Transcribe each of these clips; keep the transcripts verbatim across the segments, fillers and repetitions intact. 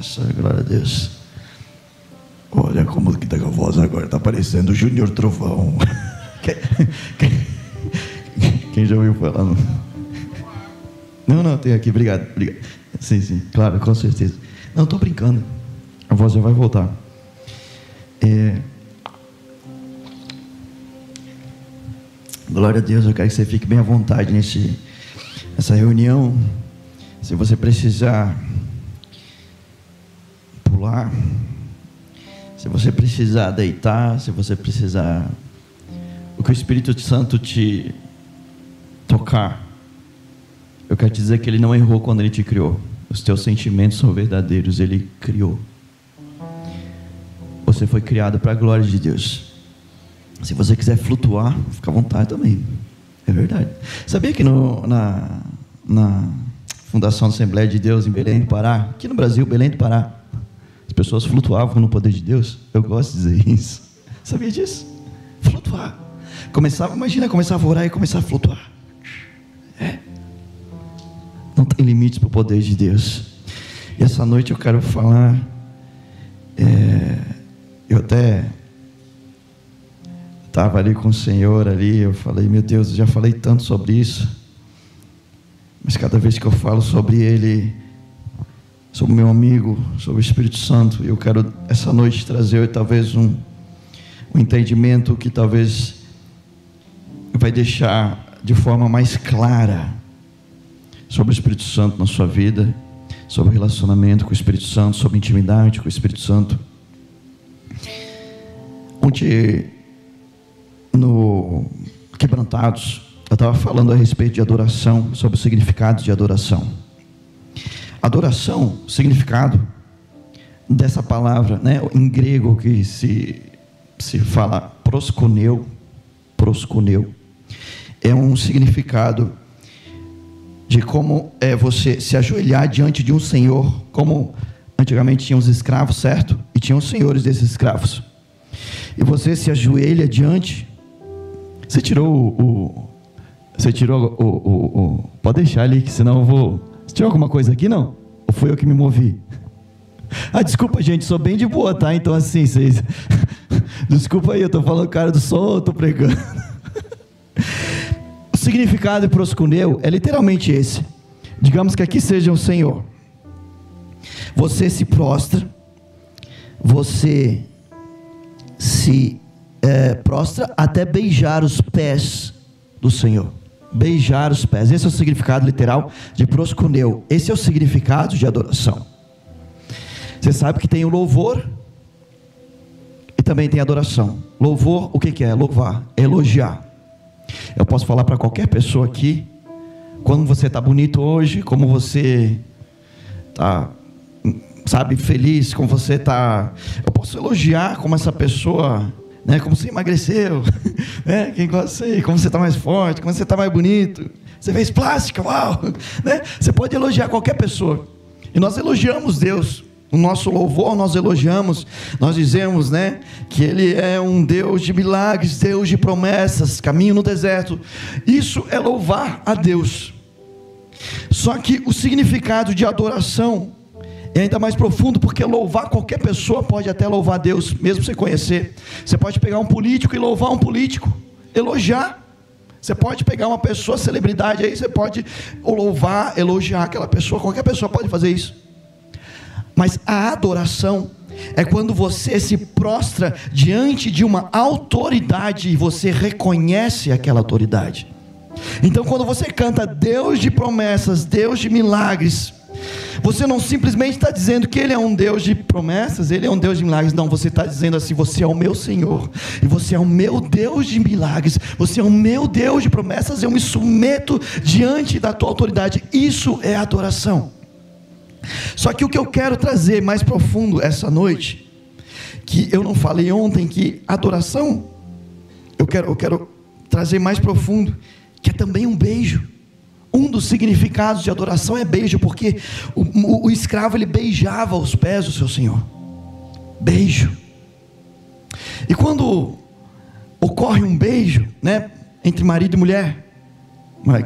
abraço, glória a Deus. Olha como que está com a voz agora, está aparecendo o Júnior Trovão. Quem, quem, quem já ouviu falar? Não, não, não tem aqui, obrigado, obrigado. Sim, sim, claro, com certeza. Não, estou brincando, a voz já vai voltar. É... Glória a Deus, eu quero que você fique bem à vontade nesse, nessa reunião. Se você precisar pular, se você precisar deitar, se você precisar, o que o Espírito Santo te tocar, eu quero te dizer que Ele não errou quando Ele te criou. Os teus sentimentos são verdadeiros, Ele criou. Você foi criado para a glória de Deus. Se você quiser flutuar, fica à vontade também, é verdade. Sabia que no, na, na Fundação Assembleia de Deus em Belém do Pará, aqui no Brasil, Belém do Pará, as pessoas flutuavam no poder de Deus? Eu gosto de dizer isso. Sabia disso? Flutuar. Começava, imagina, começava a orar e começar a flutuar. É. Não tem limites para o poder de Deus. E essa noite eu quero falar, é, eu até... estava ali com o Senhor ali, eu falei, meu Deus, eu já falei tanto sobre isso, mas cada vez que eu falo sobre Ele, sobre o meu amigo, sobre o Espírito Santo, eu quero essa noite trazer talvez um, um entendimento que talvez vai deixar de forma mais clara sobre o Espírito Santo na sua vida, sobre o relacionamento com o Espírito Santo, sobre intimidade com o Espírito Santo. Onde... no Quebrantados, eu estava falando a respeito de adoração, sobre o significado de adoração. Adoração, o significado dessa palavra, né, em grego que se, se fala proskuneo, proskuneo, é um significado de como é você se ajoelhar diante de um senhor, como antigamente tinha os escravos, certo? E tinham os senhores desses escravos. E você se ajoelha diante... Você tirou o, o... Você tirou o, o, o... Pode deixar ali, que senão eu vou... Você tirou alguma coisa aqui, não? Ou foi eu que me movi? Ah, desculpa, gente, sou bem de boa, tá? Então, assim, vocês... Desculpa aí, eu tô falando cara do sol, eu tô pregando. O significado de proscuneu é literalmente esse. Digamos que aqui seja um senhor. Você se prostra, você se... É, prostra até beijar os pés do Senhor. Beijar os pés. Esse é o significado literal de proscuneu. Esse é o significado de adoração. Você sabe que tem o louvor e também tem adoração. Louvor, o que que é? Louvar, elogiar. Eu posso falar para qualquer pessoa aqui, como você está bonito hoje, como você está, sabe, feliz, como você está... Eu posso elogiar como essa pessoa... Né, como você emagreceu, né, quem gosta de você, como você está mais forte, como você está mais bonito, você fez plástica, uau, né? Você pode elogiar qualquer pessoa, e nós elogiamos Deus, o nosso louvor nós elogiamos, nós dizemos, né, que Ele é um Deus de milagres, Deus de promessas, caminho no deserto. Isso é louvar a Deus. Só que o significado de adoração é ainda mais profundo, porque louvar, qualquer pessoa pode até louvar Deus, mesmo sem conhecer. Você pode pegar um político e louvar um político, elogiar. Você pode pegar uma pessoa, celebridade aí, você pode louvar, elogiar aquela pessoa, qualquer pessoa pode fazer isso. Mas a adoração é quando você se prostra diante de uma autoridade e você reconhece aquela autoridade. Então, quando você canta Deus de promessas, Deus de milagres, você não simplesmente está dizendo que Ele é um Deus de promessas, Ele é um Deus de milagres. Não, você está dizendo assim, você é o meu Senhor, e você é o meu Deus de milagres, você é o meu Deus de promessas, eu me submeto diante da tua autoridade. Isso é adoração. Só que o que eu quero trazer mais profundo essa noite, que eu não falei ontem, que adoração, eu quero, eu quero trazer mais profundo, que é também um beijo. Um dos significados de adoração é beijo, porque o, o, o escravo, ele beijava os pés do seu senhor. Beijo. E quando ocorre um beijo, né, entre marido e mulher,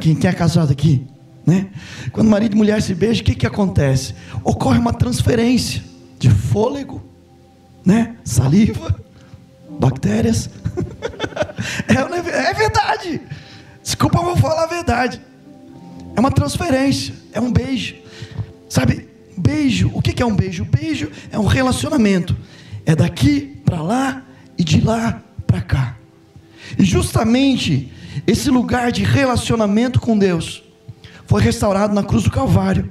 quem, quem é casado aqui? né? Quando marido e mulher se beijam, o que, que acontece? Ocorre uma transferência de fôlego, né? Saliva, bactérias. É, é verdade. Desculpa, eu vou falar a verdade. É uma transferência, é um beijo. Sabe, beijo, o que é um beijo? Beijo é um relacionamento. É daqui para lá e de lá para cá. E justamente esse lugar de relacionamento com Deus foi restaurado na cruz do Calvário.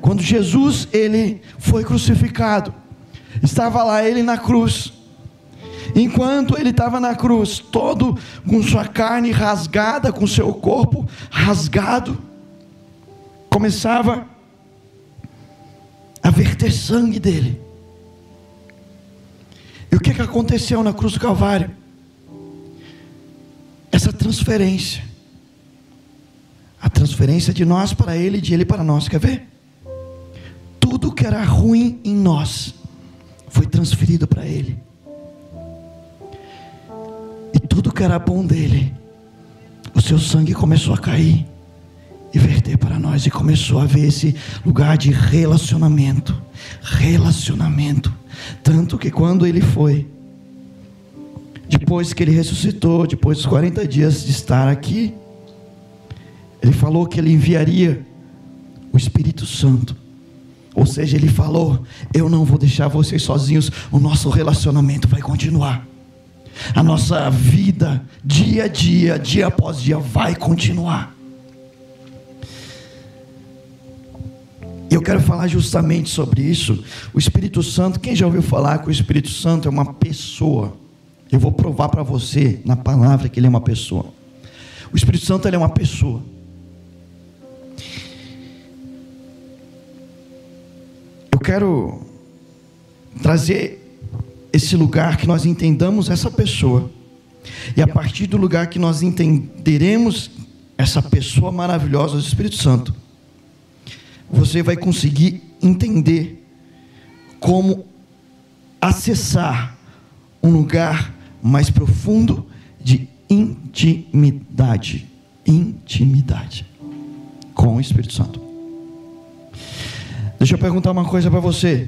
Quando Jesus, ele foi crucificado, estava lá ele na cruz. Enquanto ele estava na cruz, todo com sua carne rasgada, com seu corpo rasgado, começava a verter sangue dele. E o que, que aconteceu na cruz do Calvário? Essa transferência, a transferência de nós para ele, de ele para nós. Quer ver? Tudo que era ruim em nós foi transferido para ele, e tudo que era bom dele, o seu sangue começou a cair e verter para nós. E começou a haver esse lugar de relacionamento, relacionamento, tanto que quando ele foi, depois que ele ressuscitou, depois dos quarenta dias de estar aqui, ele falou que ele enviaria o Espírito Santo. Ou seja, ele falou: eu não vou deixar vocês sozinhos, o nosso relacionamento vai continuar, a nossa vida, dia a dia, dia após dia, vai continuar. E eu quero falar justamente sobre isso. O Espírito Santo, quem já ouviu falar que o Espírito Santo é uma pessoa? Eu vou provar para você na palavra que ele é uma pessoa. O Espírito Santo, ele é uma pessoa. Eu quero trazer esse lugar, que nós entendamos essa pessoa. E a partir do lugar que nós entenderemos essa pessoa maravilhosa do Espírito Santo, você vai conseguir entender como acessar um lugar mais profundo de intimidade, intimidade com o Espírito Santo. Deixa eu perguntar uma coisa para você: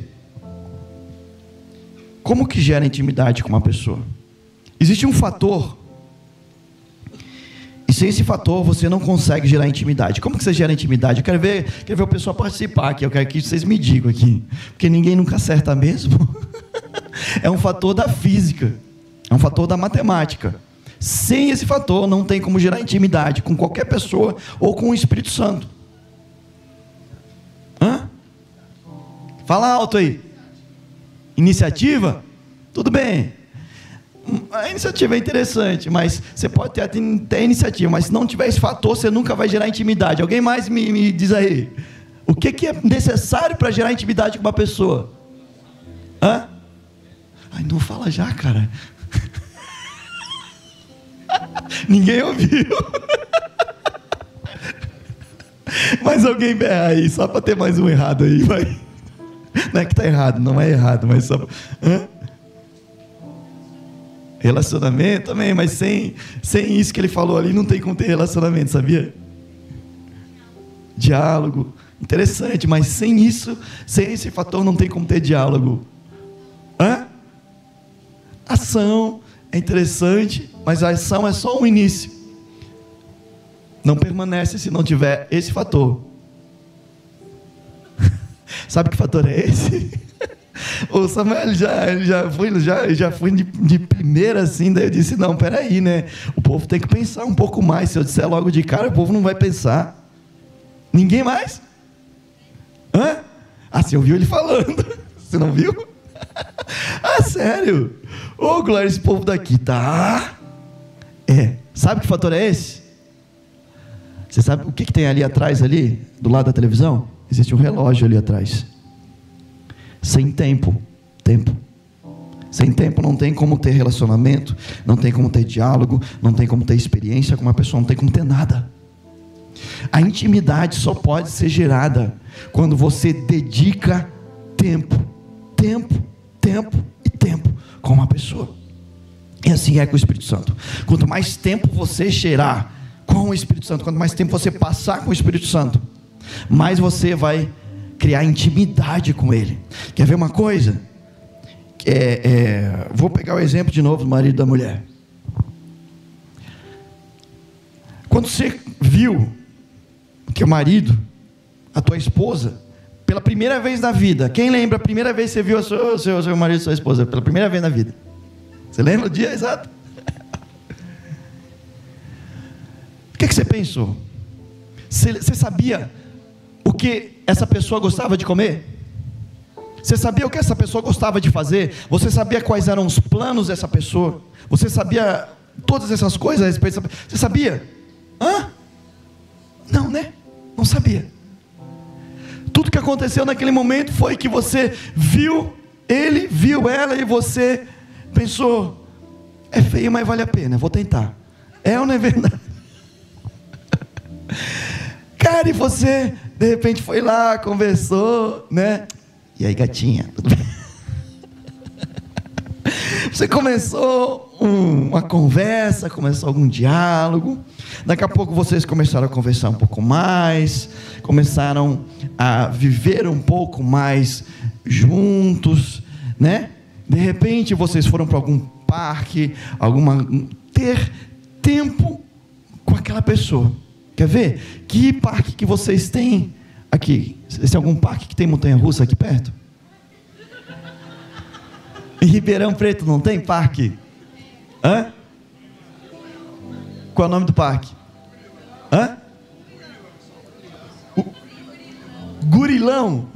como que gera intimidade com uma pessoa? Existe um fator, e sem esse fator você não consegue gerar intimidade. Como que você gera intimidade? Eu quero ver, quero ver o pessoal participar aqui. Eu quero que vocês me digam aqui, porque ninguém nunca acerta mesmo. É um fator da física, é um fator da matemática. Sem esse fator não tem como gerar intimidade com qualquer pessoa ou com o Espírito Santo. Hã? Fala alto aí. Iniciativa? Tudo bem. A iniciativa é interessante, mas você pode ter até iniciativa, mas se não tiver esse fator, você nunca vai gerar intimidade. Alguém mais me, me diz aí, o que, que é necessário para gerar intimidade com uma pessoa? Hã? Ai, não fala já, cara. Ninguém ouviu. Mas alguém berra aí, só para ter mais um errado aí, vai. Não é que tá errado, não é errado, mas só. Hã? Relacionamento também, mas sem, sem isso que ele falou ali, não tem como ter relacionamento, sabia? Diálogo. Interessante, mas sem isso, sem esse fator, não tem como ter diálogo. Hã? Ação é interessante, mas a ação é só um início. Não permanece se não tiver esse fator. Sabe que fator é esse? O Samuel já, ele já foi, já, já foi de, de primeira assim. Daí eu disse: não, peraí, né? O povo tem que pensar um pouco mais. Se eu disser logo de cara, o povo não vai pensar. Ninguém mais? Hã? Ah, você ouviu ele falando? Você não viu? Ah, sério? Ô, oh, glória, esse povo daqui, tá? É. Sabe que fator é esse? Você sabe o que, que tem ali atrás, ali, do lado da televisão? Existe um relógio ali atrás. Sem tempo. Tempo. Sem tempo não tem como ter relacionamento, não tem como ter diálogo, não tem como ter experiência com uma pessoa, não tem como ter nada. A intimidade só pode ser gerada quando você dedica tempo. Tempo, tempo e tempo com uma pessoa. E assim é com o Espírito Santo. Quanto mais tempo você cheirar com o Espírito Santo, quanto mais tempo você passar com o Espírito Santo, mais você vai criar intimidade com ele. Quer ver uma coisa? É, é, vou pegar o exemplo de novo do marido da mulher. Quando você viu que o marido, a tua esposa, pela primeira vez na vida, quem lembra a primeira vez que você viu o seu, o seu, o seu marido e sua esposa? Pela primeira vez na vida. Você lembra o dia exato? O que, que você pensou? Você, você sabia o que essa pessoa gostava de comer? Você sabia o que essa pessoa gostava de fazer? Você sabia quais eram os planos dessa pessoa? Você sabia todas essas coisas a respeito dessa... Você sabia? Hã? Não, né? Não sabia. Tudo que aconteceu naquele momento foi que você viu ele, viu ela e você pensou: é feio, mas vale a pena, vou tentar. É ou não é verdade? Cara, e você de repente foi lá, conversou, né? E aí, gatinha, tudo bem? Você começou um, uma conversa, começou algum diálogo. Daqui a pouco vocês começaram a conversar um pouco mais, começaram a viver um pouco mais juntos, né? De repente vocês foram para algum parque, alguma... ter tempo com aquela pessoa. Quer ver? Que parque que vocês têm aqui? Esse é algum parque que tem montanha-russa aqui perto? Em Ribeirão Preto não tem parque? Hã? Qual é o nome do parque? Hã? O... Gurilão?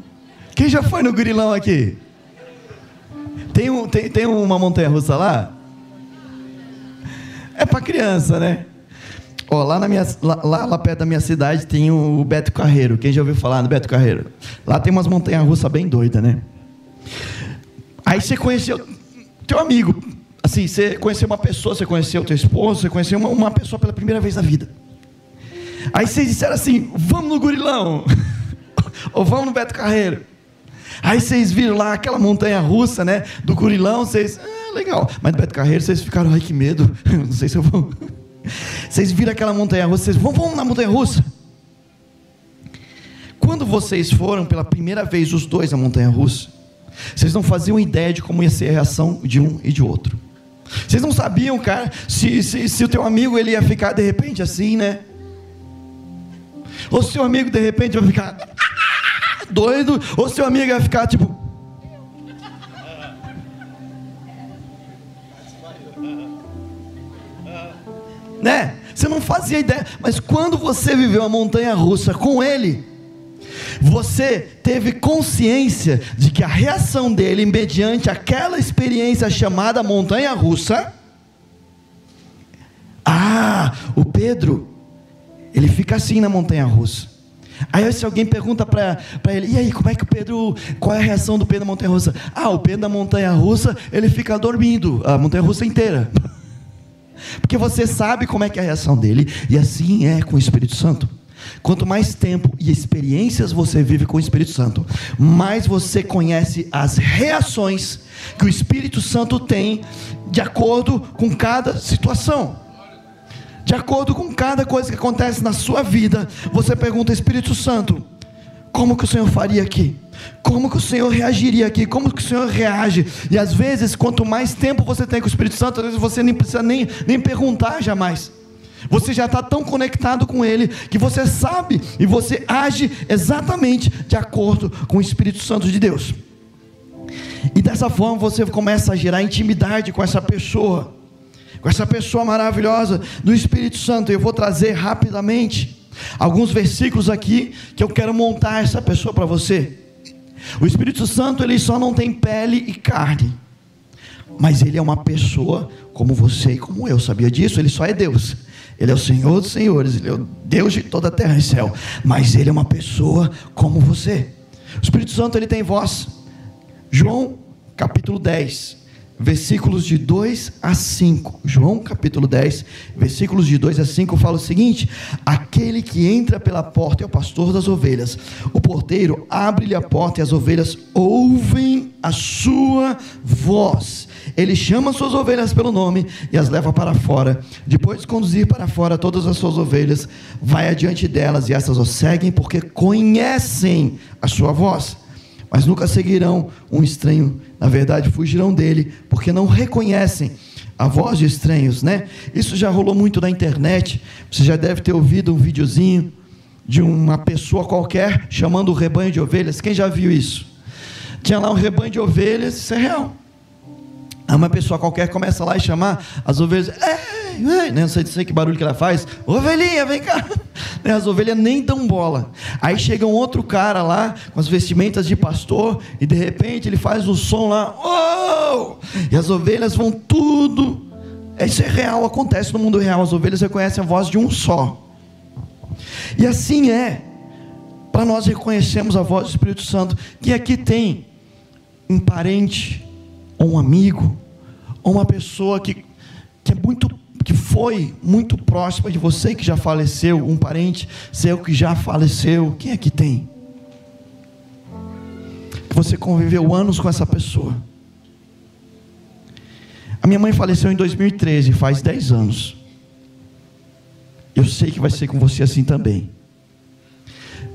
Quem já foi no Gurilão aqui? Tem, um, tem, tem uma montanha-russa lá? É para criança, né? Ó, lá, na minha, lá, lá, lá perto da minha cidade tem o Beto Carreiro. Quem já ouviu falar do Beto Carreiro? Lá tem umas montanhas-russas bem doidas, né? Aí você conheceu teu amigo, assim, você conheceu uma pessoa, você conheceu teu esposo, você conheceu uma, uma pessoa pela primeira vez na vida. Aí vocês disseram assim: vamos no Gurilão, ou vamos no Beto Carreiro. Aí vocês viram lá aquela montanha russa, né, do Gurilão, vocês, ah, legal, mas do Beto Carreiro vocês ficaram, ai que medo, não sei se eu vou. Vocês viram aquela montanha russa, vocês, vamos, vamos na montanha russa. Quando vocês foram pela primeira vez os dois na montanha russa, vocês não faziam ideia de como ia ser a reação de um e de outro. Vocês não sabiam, cara, se, se, se o teu amigo ele ia ficar de repente assim, né? Ou se o seu amigo de repente vai ficar doido, ou se o seu amigo vai ficar tipo... né? Você não fazia ideia, mas quando você viveu a montanha-russa com ele, você teve consciência de que a reação dele, mediante aquela experiência chamada montanha-russa... Ah, o Pedro, ele fica assim na montanha-russa. Aí se alguém pergunta para ele: e aí, como é que o Pedro... qual é a reação do Pedro na montanha-russa? Ah, o Pedro na montanha-russa, ele fica dormindo a montanha-russa inteira. Porque você sabe como é que é a reação dele. E assim é com o Espírito Santo. Quanto mais tempo e experiências você vive com o Espírito Santo, mais você conhece as reações que o Espírito Santo tem de acordo com cada situação, de acordo com cada coisa que acontece na sua vida. Você pergunta: Espírito Santo, como que o Senhor faria aqui? Como que o Senhor reagiria aqui? Como que o Senhor reage? E às vezes, quanto mais tempo você tem com o Espírito Santo, às vezes você nem precisa nem, nem perguntar jamais. Você já está tão conectado com ele que você sabe e você age exatamente de acordo com o Espírito Santo de Deus. E dessa forma você começa a gerar intimidade com essa pessoa, com essa pessoa maravilhosa do Espírito Santo. Eu vou trazer rapidamente alguns versículos aqui que eu quero montar essa pessoa para você. O Espírito Santo, ele só não tem pele e carne, mas ele é uma pessoa como você e como eu. Sabia disso? Ele só é Deus. Ele é o Senhor dos senhores, Ele é o Deus de toda a terra e céu, mas Ele é uma pessoa como você. O Espírito Santo, Ele tem voz. João capítulo dez, versículos de dois a cinco, João capítulo dez, versículos de dois a cinco, fala o seguinte: aquele que entra pela porta é o pastor das ovelhas, o porteiro abre-lhe a porta e as ovelhas ouvem a sua voz. Ele chama suas ovelhas pelo nome e as leva para fora. Depois de conduzir para fora todas as suas ovelhas, vai adiante delas e essas o seguem, porque conhecem a sua voz, mas nunca seguirão um estranho. Na verdade, fugirão dele, porque não reconhecem a voz de estranhos, né? Isso já rolou muito na internet. Você já deve ter ouvido um videozinho de uma pessoa qualquer chamando o rebanho de ovelhas. Quem já viu isso? Tinha lá um rebanho de ovelhas, isso é real. Aí uma pessoa qualquer começa lá e chamar as ovelhas, ei, ei, não sei, não sei que barulho que ela faz, ovelhinha, vem cá. As ovelhas nem dão bola. Aí chega um outro cara lá, com as vestimentas de pastor, e de repente ele faz um som lá, oh! E as ovelhas vão tudo. Isso é real, acontece no mundo real, as ovelhas reconhecem a voz de um só. E assim é, para nós reconhecermos a voz do Espírito Santo. Que aqui tem um parente, ou um amigo, ou uma pessoa que, que, é muito, que foi muito próxima de você, que já faleceu, um parente seu que já faleceu. Quem é que tem? Você conviveu anos com essa pessoa. A minha mãe faleceu em dois mil e treze, faz dez anos. Eu sei que vai ser com você assim também.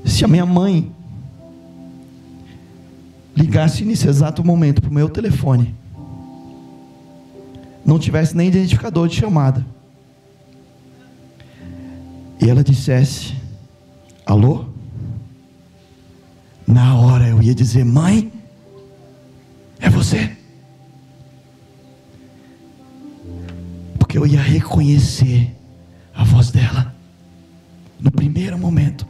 Se a minha mãe ligasse nesse exato momento para o meu telefone, não tivesse nem identificador de chamada, e ela dissesse, alô? Na hora eu ia dizer, mãe, é você. Porque eu ia reconhecer a voz dela no primeiro momento,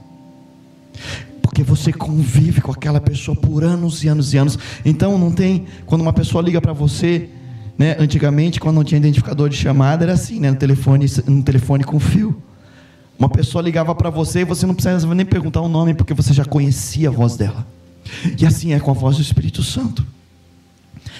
porque você convive com aquela pessoa por anos e anos e anos. Então não tem, quando uma pessoa liga para você, né, antigamente quando não tinha identificador de chamada era assim, né, no telefone, no telefone com fio, uma pessoa ligava para você e você não precisava nem perguntar o nome, porque você já conhecia a voz dela. E assim é com a voz do Espírito Santo.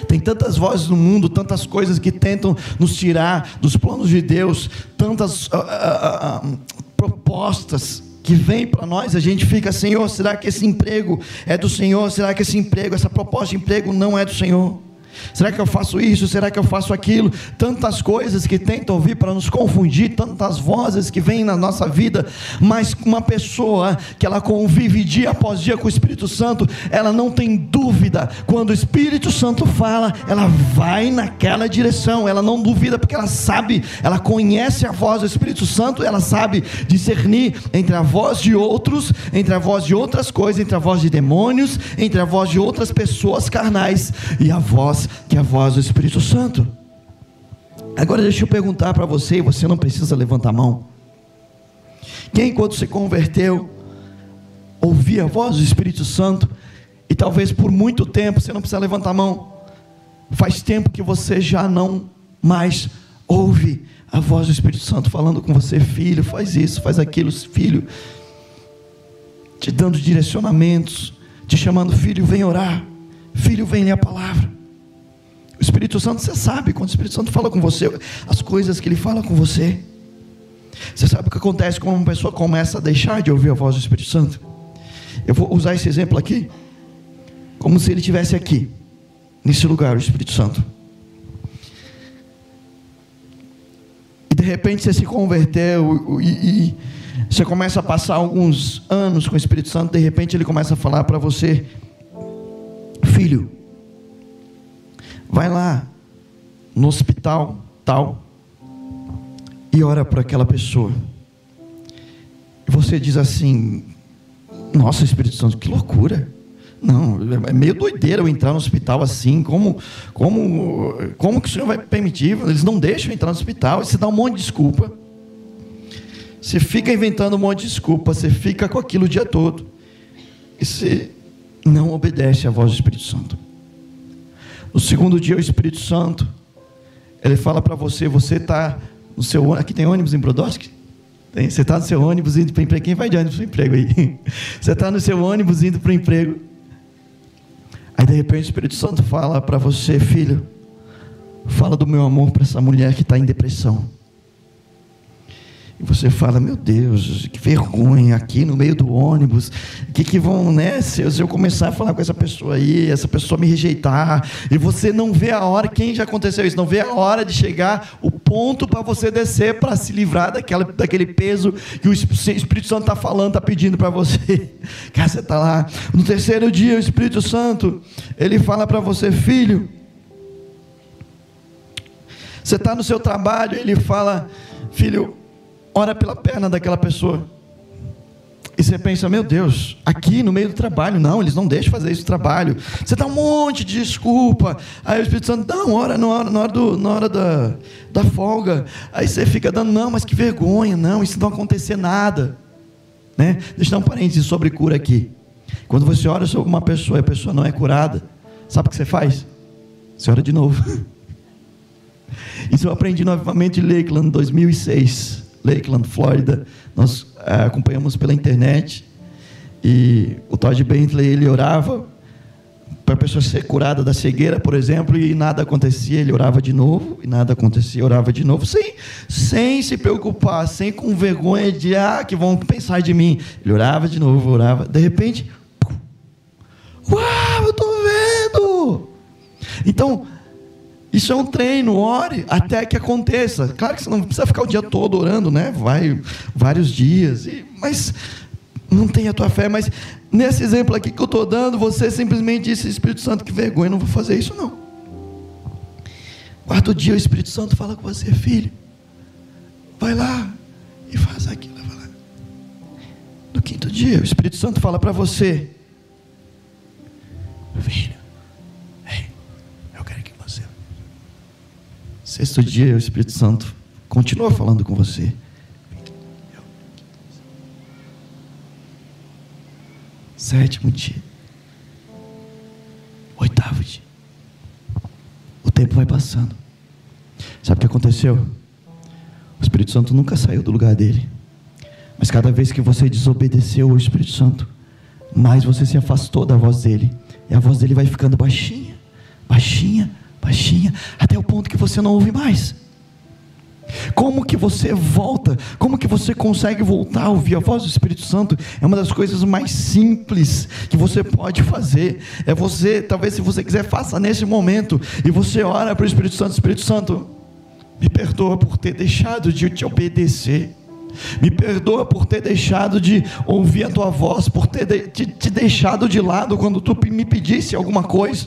Tem tantas vozes no mundo, tantas coisas que tentam nos tirar dos planos de Deus, tantas uh, uh, uh, propostas que vêm para nós. A gente fica, Senhor, será que esse emprego é do Senhor? Será que esse emprego, essa proposta de emprego não é do Senhor? Será que eu faço isso? Será que eu faço aquilo? Tantas coisas que tentam vir para nos confundir, tantas vozes que vêm na nossa vida. Mas uma pessoa que ela convive dia após dia com o Espírito Santo, ela não tem dúvida. Quando o Espírito Santo fala, ela vai naquela direção, ela não duvida, porque ela sabe, ela conhece a voz do Espírito Santo, ela sabe discernir entre a voz de outros, entre a voz de outras coisas, entre a voz de demônios, entre a voz de outras pessoas carnais, e a voz que é a voz do Espírito Santo. Agora deixa eu perguntar para você, e você não precisa levantar a mão, quem enquanto se converteu ouvia a voz do Espírito Santo? E talvez por muito tempo, você não precisa levantar a mão, faz tempo que você já não mais ouve a voz do Espírito Santo falando com você, filho, faz isso, faz aquilo, filho, te dando direcionamentos, te chamando, filho, vem orar, filho, vem ler a palavra. O Espírito Santo, você sabe, quando o Espírito Santo fala com você, as coisas que ele fala com você, você sabe o que acontece quando uma pessoa começa a deixar de ouvir a voz do Espírito Santo. Eu vou usar esse exemplo aqui, como se ele estivesse aqui, nesse lugar, o Espírito Santo. E de repente você se converteu, e, e você começa a passar alguns anos com o Espírito Santo, de repente ele começa a falar para você, filho, vai lá no hospital tal e ora para aquela pessoa. E você diz assim, nossa, Espírito Santo, que loucura. Não, é meio doideira eu entrar no hospital assim. Como, como, como que o Senhor vai permitir? Eles não deixam eu entrar no hospital. Você dá um monte de desculpa, você fica inventando um monte de desculpa, você fica com aquilo o dia todo, e você não obedece à voz do Espírito Santo. No segundo dia, o Espírito Santo, ele fala para você, você está no seu, aqui tem ônibus em Brodowski? Tem, você está no seu ônibus indo para o emprego, quem vai de ônibus para o emprego aí? Você está no seu ônibus indo para o emprego, aí de repente o Espírito Santo fala para você, filho, fala do meu amor para essa mulher que está em depressão, E você fala, meu Deus, que vergonha, aqui no meio do ônibus, o que, que vão, né? Se eu começar a falar com essa pessoa aí, essa pessoa me rejeitar, e você não vê a hora, quem já aconteceu isso? Não vê a hora de chegar o ponto para você descer, para se livrar daquela, daquele peso que o Espírito Santo está falando, está pedindo para você. Cara, você está lá. No terceiro dia, o Espírito Santo, ele fala para você, filho, você está no seu trabalho, ele fala, filho, ora pela perna daquela pessoa, e você pensa, meu Deus, aqui no meio do trabalho, não, eles não deixam fazer isso no trabalho, você dá um monte de desculpa, aí o Espírito Santo, não, ora na hora, na hora, do, na hora da, da folga, aí você fica dando, não, mas que vergonha, não, isso não acontecer nada, né? Deixa eu dar um parênteses sobre cura aqui, quando você ora sobre uma pessoa e a pessoa não é curada, sabe o que você faz? Você ora de novo. Isso eu aprendi novamente em Lakeland, dois mil e seis, Lakeland, Flórida. Nós ah, acompanhamos pela internet, e o Todd Bentley, ele orava para a pessoa ser curada da cegueira, por exemplo, e nada acontecia, ele orava de novo, e nada acontecia, orava de novo, sem, sem se preocupar, sem com vergonha de, ah, que vão pensar de mim, ele orava de novo, orava, de repente, uau, eu estou vendo! Então, isso é um treino, ore até que aconteça. Claro que você não precisa ficar o dia todo orando, né? Vai vários dias, e, mas mantenha a tua fé. Mas nesse exemplo aqui que eu estou dando, você simplesmente disse, Espírito Santo, que vergonha, não vou fazer isso não. Quarto dia, o Espírito Santo fala com você, filho, vai lá e faz aquilo. Vai lá. No quinto dia, o Espírito Santo fala para você, filho, sexto dia, o Espírito Santo continua falando com você. Sétimo dia. Oitavo dia. O tempo vai passando. Sabe o que aconteceu? O Espírito Santo nunca saiu do lugar dele. Mas cada vez que você desobedeceu ao Espírito Santo, mais você se afastou da voz dele. E a voz dele vai ficando baixinha, baixinha, baixinha, até o ponto que você não ouve mais. Como que você volta? Como que você consegue voltar a ouvir a voz do Espírito Santo? É uma das coisas mais simples que você pode fazer. É você, talvez se você quiser, faça nesse momento, e você ora para o Espírito Santo, Espírito Santo, me perdoa por ter deixado de te obedecer, me perdoa por ter deixado de ouvir a tua voz, por ter de, te, te deixado de lado quando tu me pedisse alguma coisa.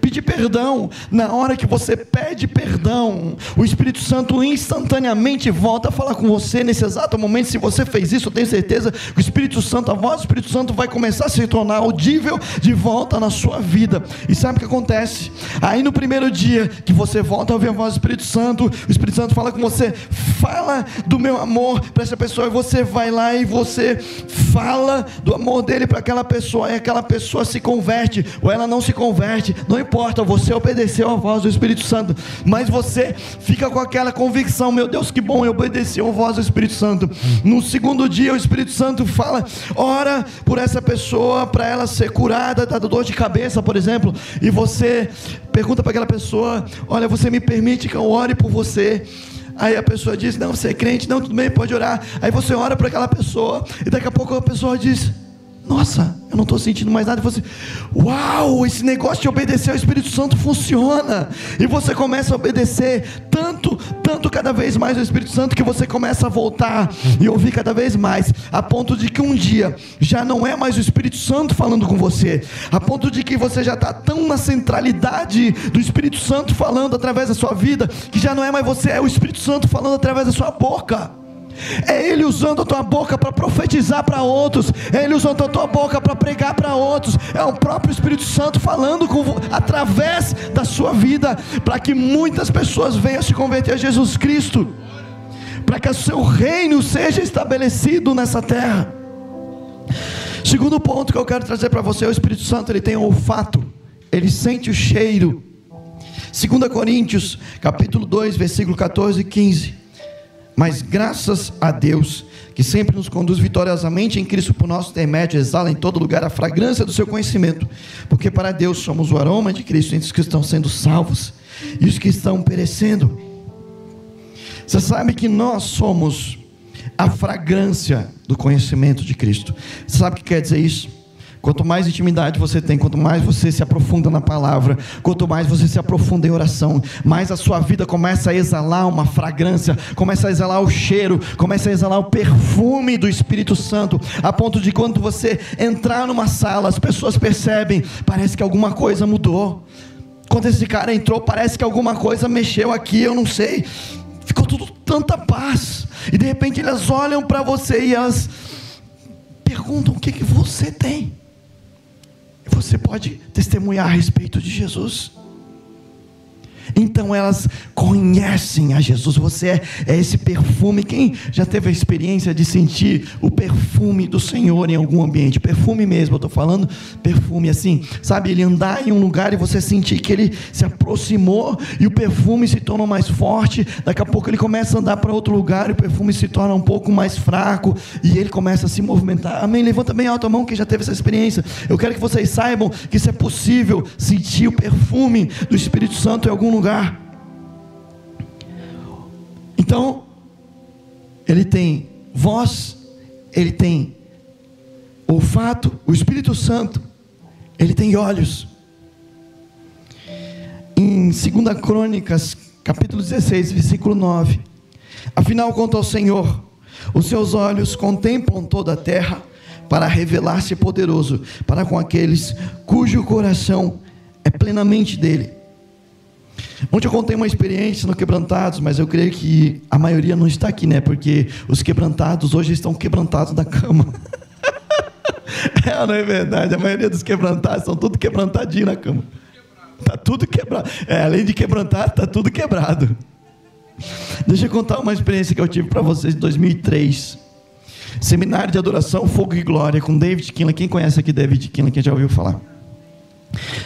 Pedir perdão. Na hora que você pede perdão, o Espírito Santo instantaneamente volta a falar com você. Nesse exato momento, se você fez isso, eu tenho certeza que o Espírito Santo, a voz do Espírito Santo vai começar a se tornar audível de volta na sua vida. E sabe o que acontece? Aí no primeiro dia que você volta a ouvir a voz do Espírito Santo, o Espírito Santo fala com você, fala do meu amor para essa pessoa, e você vai lá e você fala do amor dele para aquela pessoa, e aquela pessoa se converte, ou ela não se converte, não importa, você obedeceu a voz do Espírito Santo, mas você fica com aquela convicção, meu Deus, que bom, eu obedeci a voz do Espírito Santo. No segundo dia, o Espírito Santo fala, ora por essa pessoa, para ela ser curada da dor de cabeça, por exemplo, e você pergunta para aquela pessoa, olha, você me permite que eu ore por você? Aí a pessoa diz, não, você é crente? Não, tudo bem, pode orar. Aí você ora para aquela pessoa, e daqui a pouco a pessoa diz, nossa, eu não estou sentindo mais nada, e você, uau, esse negócio de obedecer ao Espírito Santo funciona, e você começa a obedecer, tanto, tanto cada vez mais ao Espírito Santo, que você começa a voltar, e ouvir cada vez mais, a ponto de que um dia, já não é mais o Espírito Santo falando com você, a ponto de que você já está tão na centralidade do Espírito Santo falando através da sua vida, que já não é mais você, é o Espírito Santo falando através da sua boca. É Ele usando a tua boca para profetizar para outros, é Ele usando a tua boca para pregar para outros, é o próprio Espírito Santo falando com, através da sua vida, para que muitas pessoas venham se converter a Jesus Cristo, para que o seu reino seja estabelecido nessa terra. Segundo ponto que eu quero trazer para você, o Espírito Santo, ele tem um olfato, ele sente o cheiro. Segunda Coríntios, capítulo dois, versículo quatorze e quinze. Mas graças a Deus, que sempre nos conduz vitoriosamente em Cristo por nosso intermédio, exala em todo lugar a fragrância do seu conhecimento, porque para Deus somos o aroma de Cristo entre os que estão sendo salvos e os que estão perecendo. Você sabe que nós somos a fragrância do conhecimento de Cristo. Você sabe o que quer dizer isso? Quanto mais intimidade você tem, quanto mais você se aprofunda na palavra, quanto mais você se aprofunda em oração, mais a sua vida começa a exalar uma fragrância, começa a exalar o cheiro, começa a exalar o perfume do Espírito Santo, a ponto de quando você entrar numa sala, as pessoas percebem, parece que alguma coisa mudou. Quando esse cara entrou, parece que alguma coisa mexeu aqui, eu não sei, ficou tudo tanta paz, e de repente elas olham para você e elas perguntam o que que você tem. Você pode testemunhar a respeito de Jesus. Então elas conhecem a Jesus. Você é, é esse perfume. Quem já teve a experiência de sentir o perfume do Senhor em algum ambiente? Perfume mesmo, eu estou falando perfume assim, sabe, ele andar em um lugar e você sentir que ele se aproximou e o perfume se torna mais forte. Daqui a pouco ele começa a andar para outro lugar e o perfume se torna um pouco mais fraco e ele começa a se movimentar. Amém? Levanta bem alto a mão quem já teve essa experiência. Eu quero que vocês saibam que isso é possível, sentir o perfume do Espírito Santo em algum lugar. Então ele tem voz, ele tem olfato, o Espírito Santo, ele tem olhos. Em segunda Crônicas capítulo dezesseis, versículo nove, afinal quanto ao Senhor, os seus olhos contemplam toda a terra, para revelar-se poderoso para com aqueles cujo coração é plenamente dele. Ontem eu contei uma experiência no Quebrantados, mas eu creio que a maioria não está aqui, né? Porque os quebrantados hoje estão quebrantados da cama. É, não é verdade? A maioria dos quebrantados estão tudo quebrantadinho na cama. Está tudo quebrado. É, além de quebrantado, está tudo quebrado. Deixa eu contar uma experiência que eu tive para vocês em dois mil e três. Seminário de Adoração, Fogo e Glória, com David Kinnan. Quem conhece aqui David Kinnan? Quem já ouviu falar?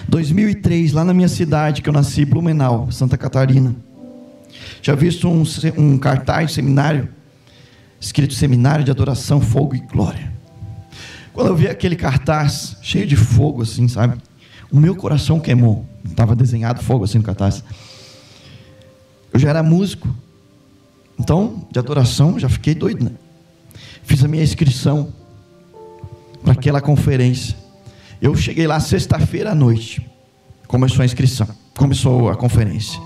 dois mil e três, lá na minha cidade que eu nasci, Blumenau, Santa Catarina. Já visto um, um cartaz, seminário, escrito Seminário de Adoração, Fogo e Glória. Quando eu vi aquele cartaz cheio de fogo assim, sabe, o meu coração queimou. Estava desenhado fogo assim no cartaz. Eu já era músico, então de adoração já fiquei doido, né? Fiz a minha inscrição para aquela conferência. Eu cheguei lá sexta-feira à noite, começou a inscrição, começou a conferência,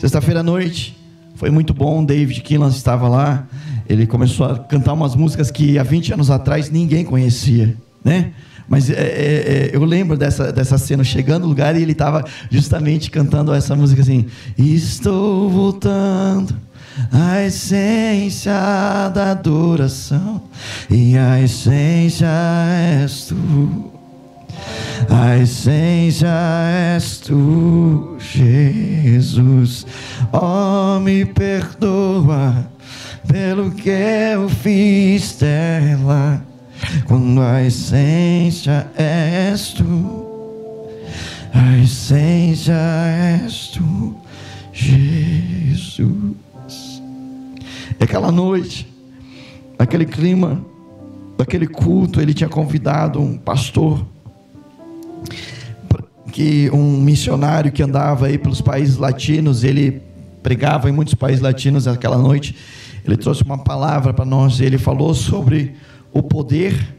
sexta-feira à noite, foi muito bom. David Kinnan estava lá, ele começou a cantar umas músicas que há vinte anos atrás ninguém conhecia, né? Mas é, é, eu lembro dessa, dessa cena, chegando no lugar e ele estava justamente cantando essa música assim, estou voltando, a essência da adoração, e a essência és tu. A essência és tu, Jesus. Oh, me perdoa pelo que eu fiz dela, quando a essência és tu, a essência és tu, Jesus. E aquela noite, naquele clima, naquele culto, ele tinha convidado um pastor, que um missionário que andava aí pelos países latinos, ele pregava em muitos países latinos. Aquela noite ele trouxe uma palavra para nós e ele falou sobre o poder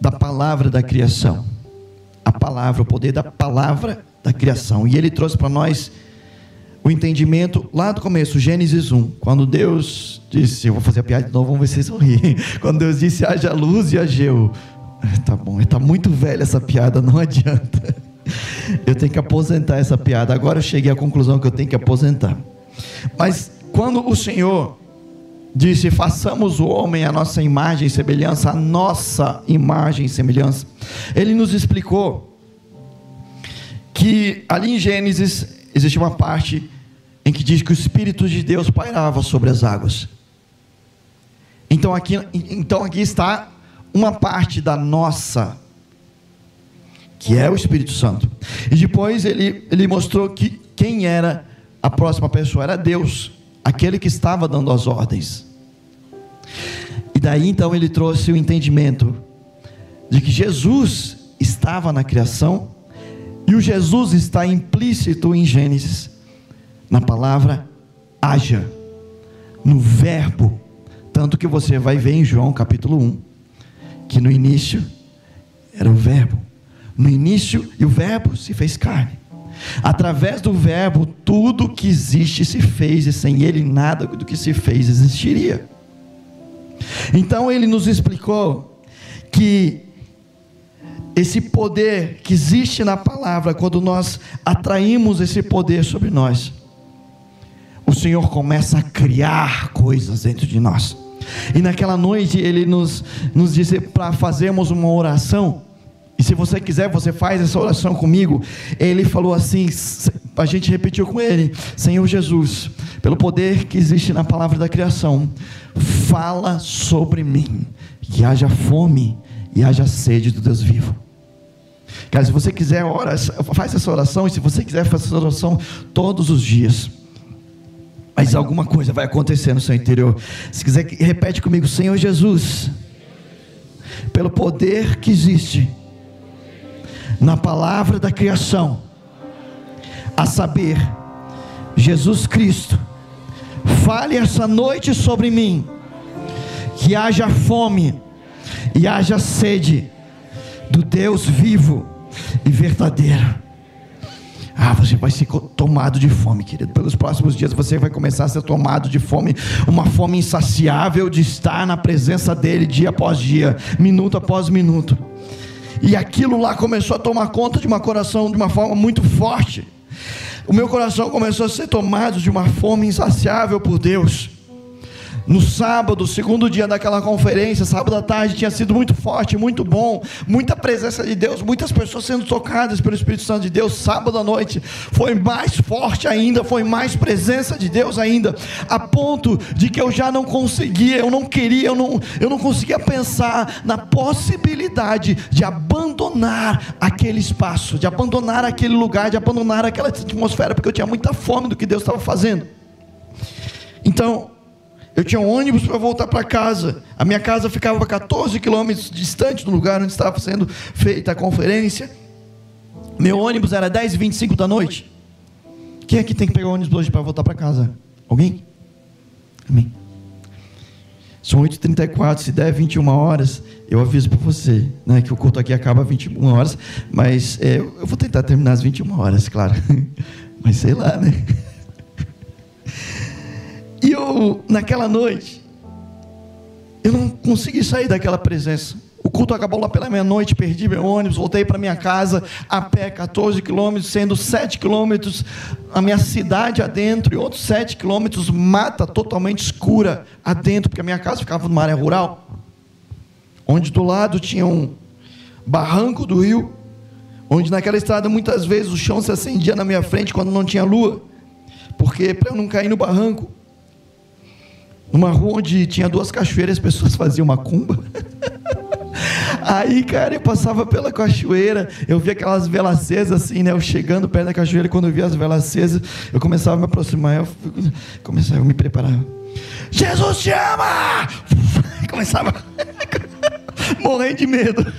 da palavra da criação, a palavra, o poder da palavra da criação, e ele trouxe para nós o entendimento lá do começo, Gênesis um, quando Deus disse, eu vou fazer a piada de novo, vamos ver se vocês vão rir, quando Deus disse, haja luz e ageu. Tá bom, tá muito velha essa piada, não adianta. Eu tenho que aposentar essa piada. Agora eu cheguei à conclusão que eu tenho que aposentar. Mas quando o Senhor disse, façamos o homem a nossa imagem e semelhança, a nossa imagem e semelhança, ele nos explicou que ali em Gênesis existe uma parte em que diz que o Espírito de Deus pairava sobre as águas. Então aqui, então aqui está uma parte da nossa, que é o Espírito Santo. E depois ele, ele mostrou que quem era a próxima pessoa, era Deus, aquele que estava dando as ordens. E daí então ele trouxe o entendimento de que Jesus estava na criação, e o Jesus está implícito em Gênesis, na palavra haja, no verbo. Tanto que você vai ver em João capítulo um, que no início era o verbo. No início, e o verbo se fez carne. Através do verbo, tudo que existe se fez, e sem ele nada do que se fez existiria. Então ele nos explicou que esse poder que existe na palavra, quando nós atraímos esse poder sobre nós, o Senhor começa a criar coisas dentro de nós. E naquela noite ele nos, nos disse para fazermos uma oração. E se você quiser, você faz essa oração comigo. Ele falou assim, a gente repetiu com ele: Senhor Jesus, pelo poder que existe na palavra da criação, fala sobre mim, que haja fome e haja sede do Deus vivo. Cara, se você quiser, ora, faz essa oração. E se você quiser, faz essa oração todos os dias, mas alguma coisa vai acontecer no seu interior. Se quiser, repete comigo: Senhor Jesus, pelo poder que existe na palavra da criação, a saber, Jesus Cristo, fale essa noite sobre mim, que haja fome e haja sede do Deus vivo e verdadeiro. Ah, você vai ser tomado de fome, querido. Pelos próximos dias você vai começar a ser tomado de fome, uma fome insaciável de estar na presença dele dia após dia, minuto após minuto. E aquilo lá começou a tomar conta de meu coração de uma forma muito forte. O meu coração começou a ser tomado de uma fome insaciável por Deus. No sábado, segundo dia daquela conferência, sábado à tarde, tinha sido muito forte, muito bom, muita presença de Deus, muitas pessoas sendo tocadas pelo Espírito Santo de Deus. Sábado à noite foi mais forte ainda, foi mais presença de Deus ainda, a ponto de que eu já não conseguia, eu não queria, eu não, eu não conseguia pensar na possibilidade de abandonar aquele espaço, de abandonar aquele lugar, de abandonar aquela atmosfera, porque eu tinha muita fome do que Deus estava fazendo. Então, eu tinha um ônibus para voltar para casa. A minha casa ficava catorze quilômetros distante do lugar onde estava sendo feita a conferência. Meu ônibus era dez e vinte e cinco da noite. Quem aqui tem que pegar o ônibus hoje para voltar para casa? Alguém? Amém. São oito e trinta e quatro, se der vinte e uma horas, eu aviso para você, né, que o culto aqui acaba às vinte e uma horas, mas é, eu vou tentar terminar às vinte e uma horas, claro. Mas sei lá, né? E eu, naquela noite, eu não consegui sair daquela presença. O culto acabou lá pela meia-noite, perdi meu ônibus, voltei para minha casa a pé, catorze quilômetros, sendo sete quilômetros a minha cidade adentro e outros sete quilômetros mata totalmente escura adentro, porque a minha casa ficava numa área rural, onde do lado tinha um barranco do rio, onde naquela estrada muitas vezes o chão se acendia na minha frente quando não tinha lua, porque para eu não cair no barranco. Numa rua onde tinha duas cachoeiras, as pessoas faziam macumba. Aí, cara, eu passava pela cachoeira, eu via aquelas velas acesas assim, né? Eu chegando perto da cachoeira, quando eu via as velas acesas, eu começava a me aproximar, eu começava a me preparar. Jesus te ama! Começava morrendo de medo.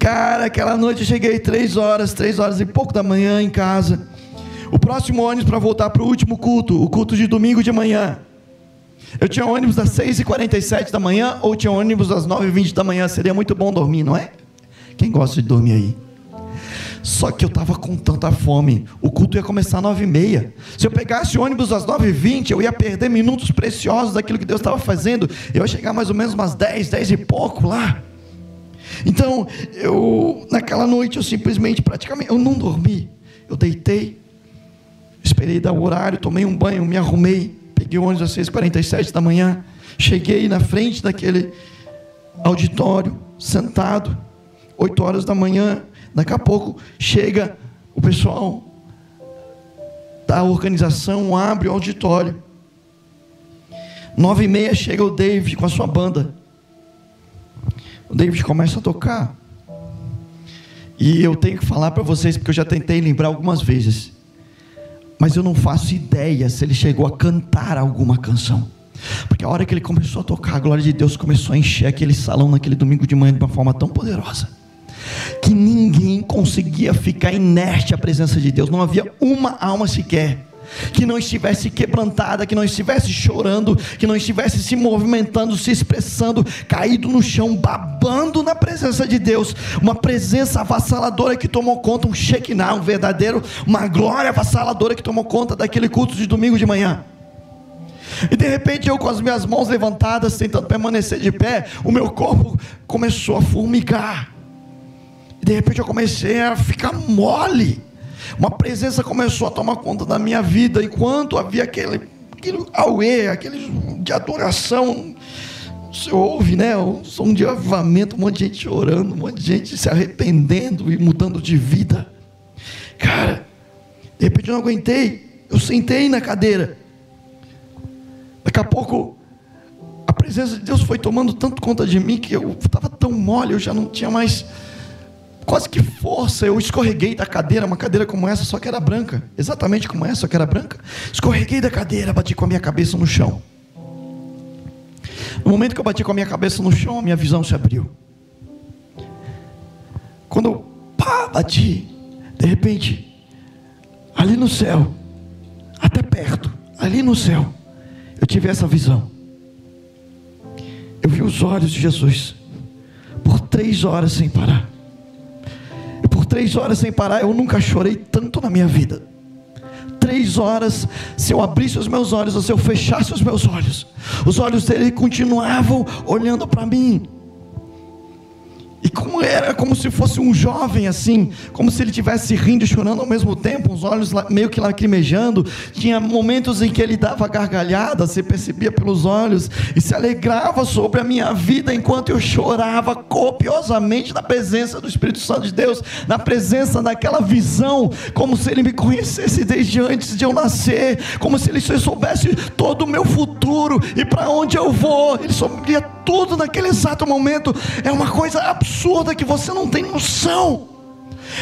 Cara, aquela noite eu cheguei três horas, três horas e pouco da manhã em casa. O próximo ônibus para voltar para o último culto, o culto de domingo de manhã. Eu tinha ônibus das seis e quarenta e sete da manhã, ou tinha ônibus das nove e vinte da manhã. Seria muito bom dormir, não é? Quem gosta de dormir aí? Só que eu estava com tanta fome. O culto ia começar às nove e meia. Se eu pegasse o ônibus às nove e vinte, eu ia perder minutos preciosos daquilo que Deus estava fazendo. Eu ia chegar mais ou menos umas dez, dez e pouco lá. Então, eu, naquela noite, eu simplesmente, praticamente, eu não dormi. Eu deitei. Esperei dar o horário, tomei um banho, me arrumei, peguei o ônibus às seis e quarenta e sete da manhã, cheguei na frente daquele auditório, sentado, oito horas da manhã. Daqui a pouco chega o pessoal da organização, abre o auditório, nove e meia chega o David com a sua banda, o David começa a tocar, e eu tenho que falar para vocês, porque eu já tentei lembrar algumas vezes, mas eu não faço ideia se ele chegou a cantar alguma canção, porque a hora que ele começou a tocar, a glória de Deus começou a encher aquele salão naquele domingo de manhã de uma forma tão poderosa, que ninguém conseguia ficar inerte à presença de Deus. Não havia uma alma sequer que não estivesse quebrantada, que não estivesse chorando, que não estivesse se movimentando, se expressando, caído no chão, babando na presença de Deus, uma presença avassaladora que tomou conta, um Shekinah, um verdadeiro, uma glória avassaladora que tomou conta daquele culto de domingo de manhã. E de repente eu, com as minhas mãos levantadas, tentando permanecer de pé, o meu corpo começou a formigar. E de repente eu comecei a ficar mole. Uma presença começou a tomar conta da minha vida. Enquanto havia aquele, aquele auê, aquele de adoração, você ouve, né? Um som de avivamento, um monte de gente orando, um monte de gente se arrependendo e mudando de vida. Cara, de repente eu não aguentei, eu sentei na cadeira. Daqui a pouco, a presença de Deus foi tomando tanto conta de mim que eu estava tão mole, eu já não tinha mais quase que força, eu escorreguei da cadeira, uma cadeira como essa, só que era branca, exatamente como essa, só que era branca, escorreguei da cadeira, bati com a minha cabeça no chão. No momento que eu bati com a minha cabeça no chão, a minha visão se abriu. Quando eu pá, bati, de repente, ali no céu, até perto, ali no céu, eu tive essa visão, eu vi os olhos de Jesus, por três horas sem parar, Três horas sem parar, eu nunca chorei tanto na minha vida. Três horas, se eu abrisse os meus olhos, ou se eu fechasse os meus olhos, os olhos dele continuavam olhando para mim. E como era como se fosse um jovem assim, como se ele estivesse rindo e chorando ao mesmo tempo, os olhos meio que lacrimejando, tinha momentos em que ele dava gargalhada, se percebia pelos olhos, e se alegrava sobre a minha vida, enquanto eu chorava copiosamente na presença do Espírito Santo de Deus, na presença daquela visão, como se ele me conhecesse desde antes de eu nascer, como se ele soubesse todo o meu futuro, e para onde eu vou, ele sabia tudo naquele exato momento. É uma coisa absurda, absurda, que você não tem noção.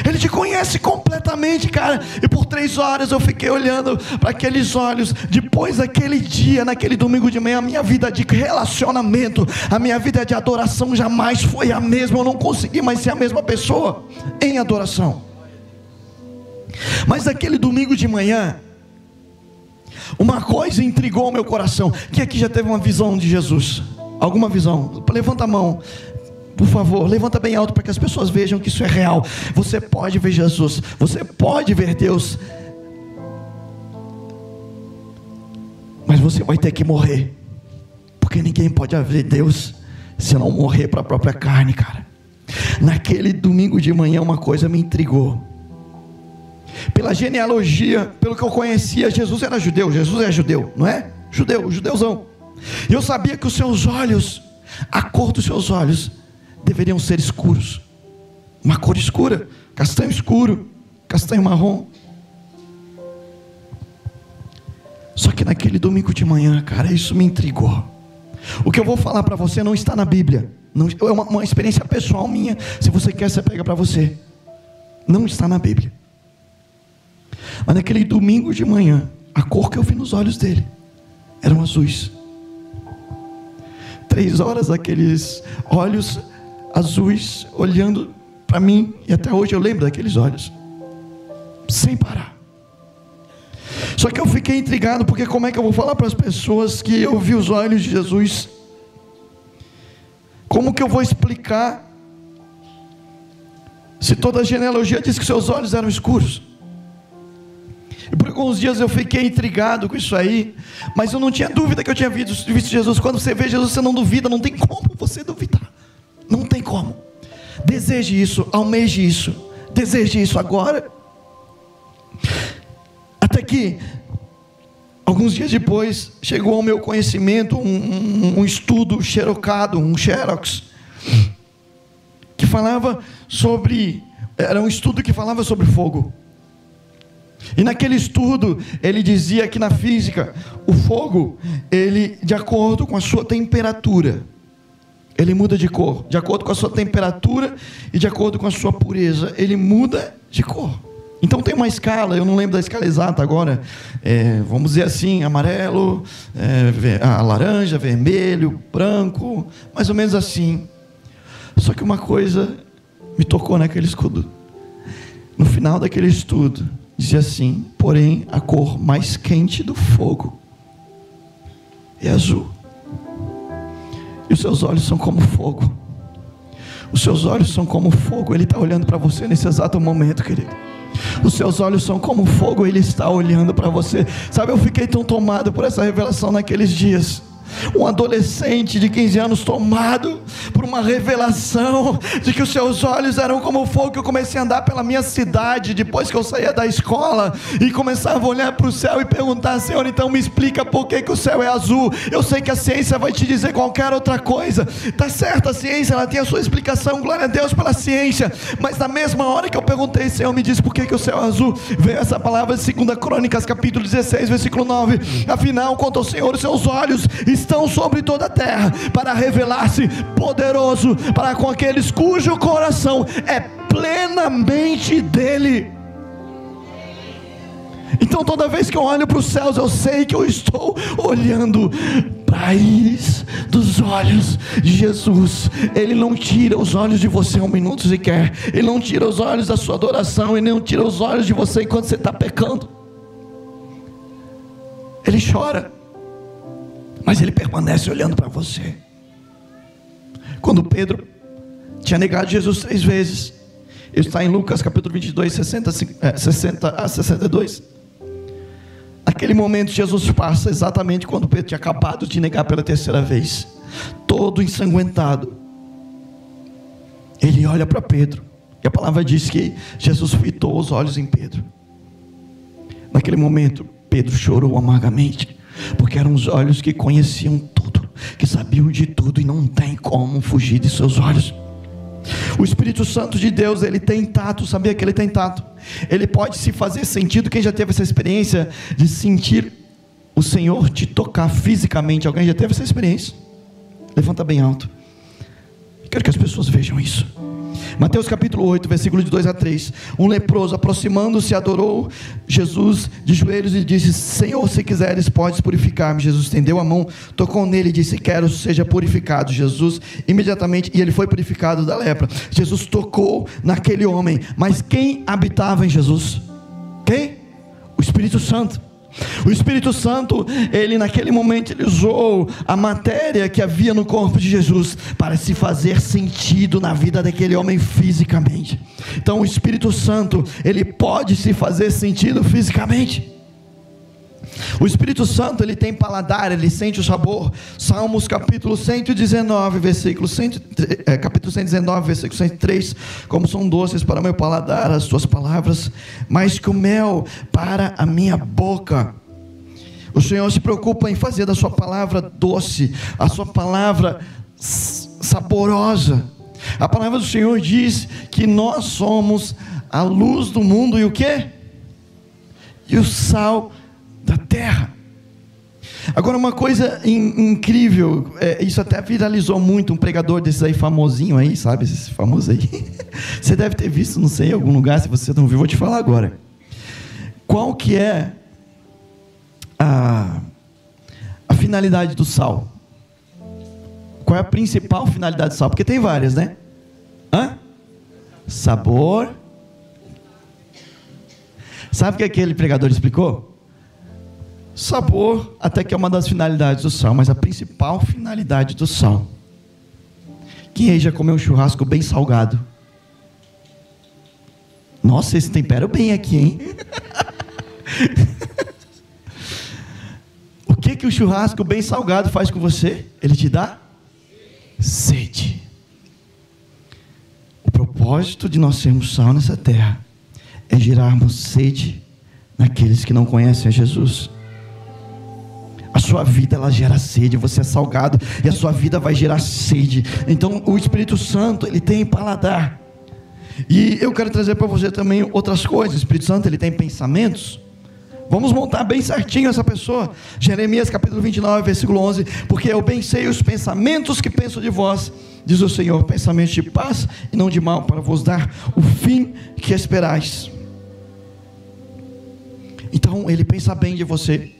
Ele te conhece completamente, cara. E por três horas eu fiquei olhando para aqueles olhos. Depois daquele dia, naquele domingo de manhã, a minha vida de relacionamento, a minha vida de adoração jamais foi a mesma. Eu não consegui mais ser a mesma pessoa em adoração. Mas naquele domingo de manhã, uma coisa intrigou o meu coração. Quem aqui já teve uma visão de Jesus? Alguma visão? Levanta a mão, por favor, levanta bem alto para que as pessoas vejam que isso é real. Você pode ver Jesus, você pode ver Deus, mas você vai ter que morrer, porque ninguém pode ver Deus se não morrer para a própria carne, cara. Naquele domingo de manhã, uma coisa me intrigou. Pela genealogia, pelo que eu conhecia, Jesus era judeu. Jesus é judeu, não é? Judeu, judeuzão. E eu sabia que os seus olhos, a cor dos seus olhos, deveriam ser escuros, uma cor escura, castanho escuro, castanho marrom. Só que naquele domingo de manhã, cara, isso me intrigou. O que eu vou falar para você não está na Bíblia, não, é uma, uma experiência pessoal minha. Se você quer, você pega para você, não está na Bíblia. Mas naquele domingo de manhã, a cor que eu vi nos olhos dele eram azuis. Três horas, aqueles olhos azuis olhando para mim, e até hoje eu lembro daqueles olhos, sem parar. Só que eu fiquei intrigado, porque como é que eu vou falar para as pessoas que eu vi os olhos de Jesus? Como que eu vou explicar, se toda a genealogia diz que seus olhos eram escuros? E por alguns dias eu fiquei intrigado com isso aí, mas eu não tinha dúvida que eu tinha visto, visto Jesus. Quando você vê Jesus, você não duvida, não tem como você duvidar. Não tem como. Deseje isso, almeje isso, deseje isso agora. Até que, alguns dias depois, chegou ao meu conhecimento um, um, um estudo xerocado, um xerox, que falava sobre, era um estudo que falava sobre fogo. E naquele estudo, ele dizia que na física, o fogo, ele, de acordo com a sua temperatura, ele muda de cor. De acordo com a sua temperatura e de acordo com a sua pureza, ele muda de cor. Então tem uma escala, eu não lembro da escala exata agora, é, vamos dizer assim, amarelo, é, a laranja, vermelho, branco, mais ou menos assim. Só que uma coisa me tocou naquele estudo. No final daquele estudo, Dizia assim: porém a cor mais quente do fogo é azul, e os seus olhos são como fogo. Os seus olhos são como fogo. Ele está olhando para você nesse exato momento, querido. Os seus olhos são como fogo. Ele está olhando para você. Sabe, eu fiquei tão tomado por essa revelação naqueles dias. Um adolescente de quinze anos tomado por uma revelação de que os seus olhos eram como fogo. Eu comecei a andar pela minha cidade depois que eu saía da escola e começava a olhar para o céu e perguntar: Senhor, então me explica por que que o céu é azul. Eu sei que a ciência vai te dizer qualquer outra coisa, tá certo, a ciência ela tem a sua explicação, glória a Deus pela ciência, mas na mesma hora que eu perguntei: Senhor, me diz por que que o céu é azul, veio essa palavra de segunda Crônicas capítulo dezesseis, versículo nove: afinal, quanto ao Senhor, os seus olhos estão sobre toda a terra, para revelar-se poderoso para com aqueles cujo coração é plenamente dele. Então, toda vez que eu olho para os céus, eu sei que eu estou olhando para a íris dos olhos de Jesus. Ele não tira os olhos de você um minuto sequer. Ele não tira os olhos da sua adoração. Ele não tira os olhos de você enquanto você está pecando. Ele chora, mas ele permanece olhando para você. Quando Pedro tinha negado Jesus três vezes, isso está em Lucas capítulo vinte e dois, sessenta a sessenta e dois, aquele momento Jesus passa exatamente quando Pedro tinha acabado de negar pela terceira vez, todo ensanguentado. Ele olha para Pedro, e a palavra diz que Jesus fitou os olhos em Pedro. Naquele momento Pedro chorou amargamente, porque eram os olhos que conheciam tudo, que sabiam de tudo, e não tem como fugir de seus olhos. O Espírito Santo de Deus, ele tem tato. Sabia que ele tem tato? Ele pode se fazer sentido. Quem já teve essa experiência de sentir o Senhor te tocar fisicamente? Alguém já teve essa experiência? Levanta bem alto, quero que as pessoas vejam isso. Mateus capítulo oito, versículo de dois a três, um leproso aproximando-se adorou Jesus de joelhos e disse: Senhor, se quiseres podes purificar-me. Jesus estendeu a mão, tocou nele e disse: quero, seja purificado. Jesus imediatamente, e ele foi purificado da lepra. Jesus tocou naquele homem, mas quem habitava em Jesus? Quem? O Espírito Santo. O Espírito Santo, ele naquele momento ele usou a matéria que havia no corpo de Jesus para se fazer sentido na vida daquele homem fisicamente. Então o Espírito Santo, ele pode se fazer sentido fisicamente. O Espírito Santo, ele tem paladar, ele sente o sabor. Salmos capítulo cento e dezenove, versículo cem, é, capítulo cento e dezenove, versículo cento e três: como são doces para o meu paladar as tuas palavras, mais que o mel para a minha boca. O Senhor se preocupa em fazer da sua palavra doce, a sua palavra saborosa. A palavra do Senhor diz que nós somos a luz do mundo e o quê? E o sal da terra. Agora, uma coisa in, incrível, é, isso até viralizou muito, um pregador desses aí famosinho aí, sabe, esse famoso aí, você deve ter visto, não sei, em algum lugar. Se você não viu, vou te falar agora, qual que é a, a finalidade do sal, qual é a principal finalidade do sal, porque tem várias, né? Hã? Sabor. Sabe o que aquele pregador explicou? Sabor até que é uma das finalidades do sal, mas a principal finalidade do sal. Quem aí já comeu um churrasco bem salgado? Nossa, esse tempero bem aqui, hein? O que que o churrasco bem salgado faz com você? Ele te dá sede. O propósito de nós sermos sal nessa terra é gerarmos sede naqueles que não conhecem a Jesus. A sua vida, ela gera sede. Você é salgado e a sua vida vai gerar sede. Então o Espírito Santo, ele tem paladar. E eu quero trazer para você também outras coisas. O Espírito Santo, ele tem pensamentos. Vamos montar bem certinho essa pessoa. Jeremias capítulo vinte e nove, versículo onze: porque eu bem sei os pensamentos que penso de vós, diz o Senhor, pensamentos de paz e não de mal, para vos dar o fim que esperais. Então ele pensa bem de você.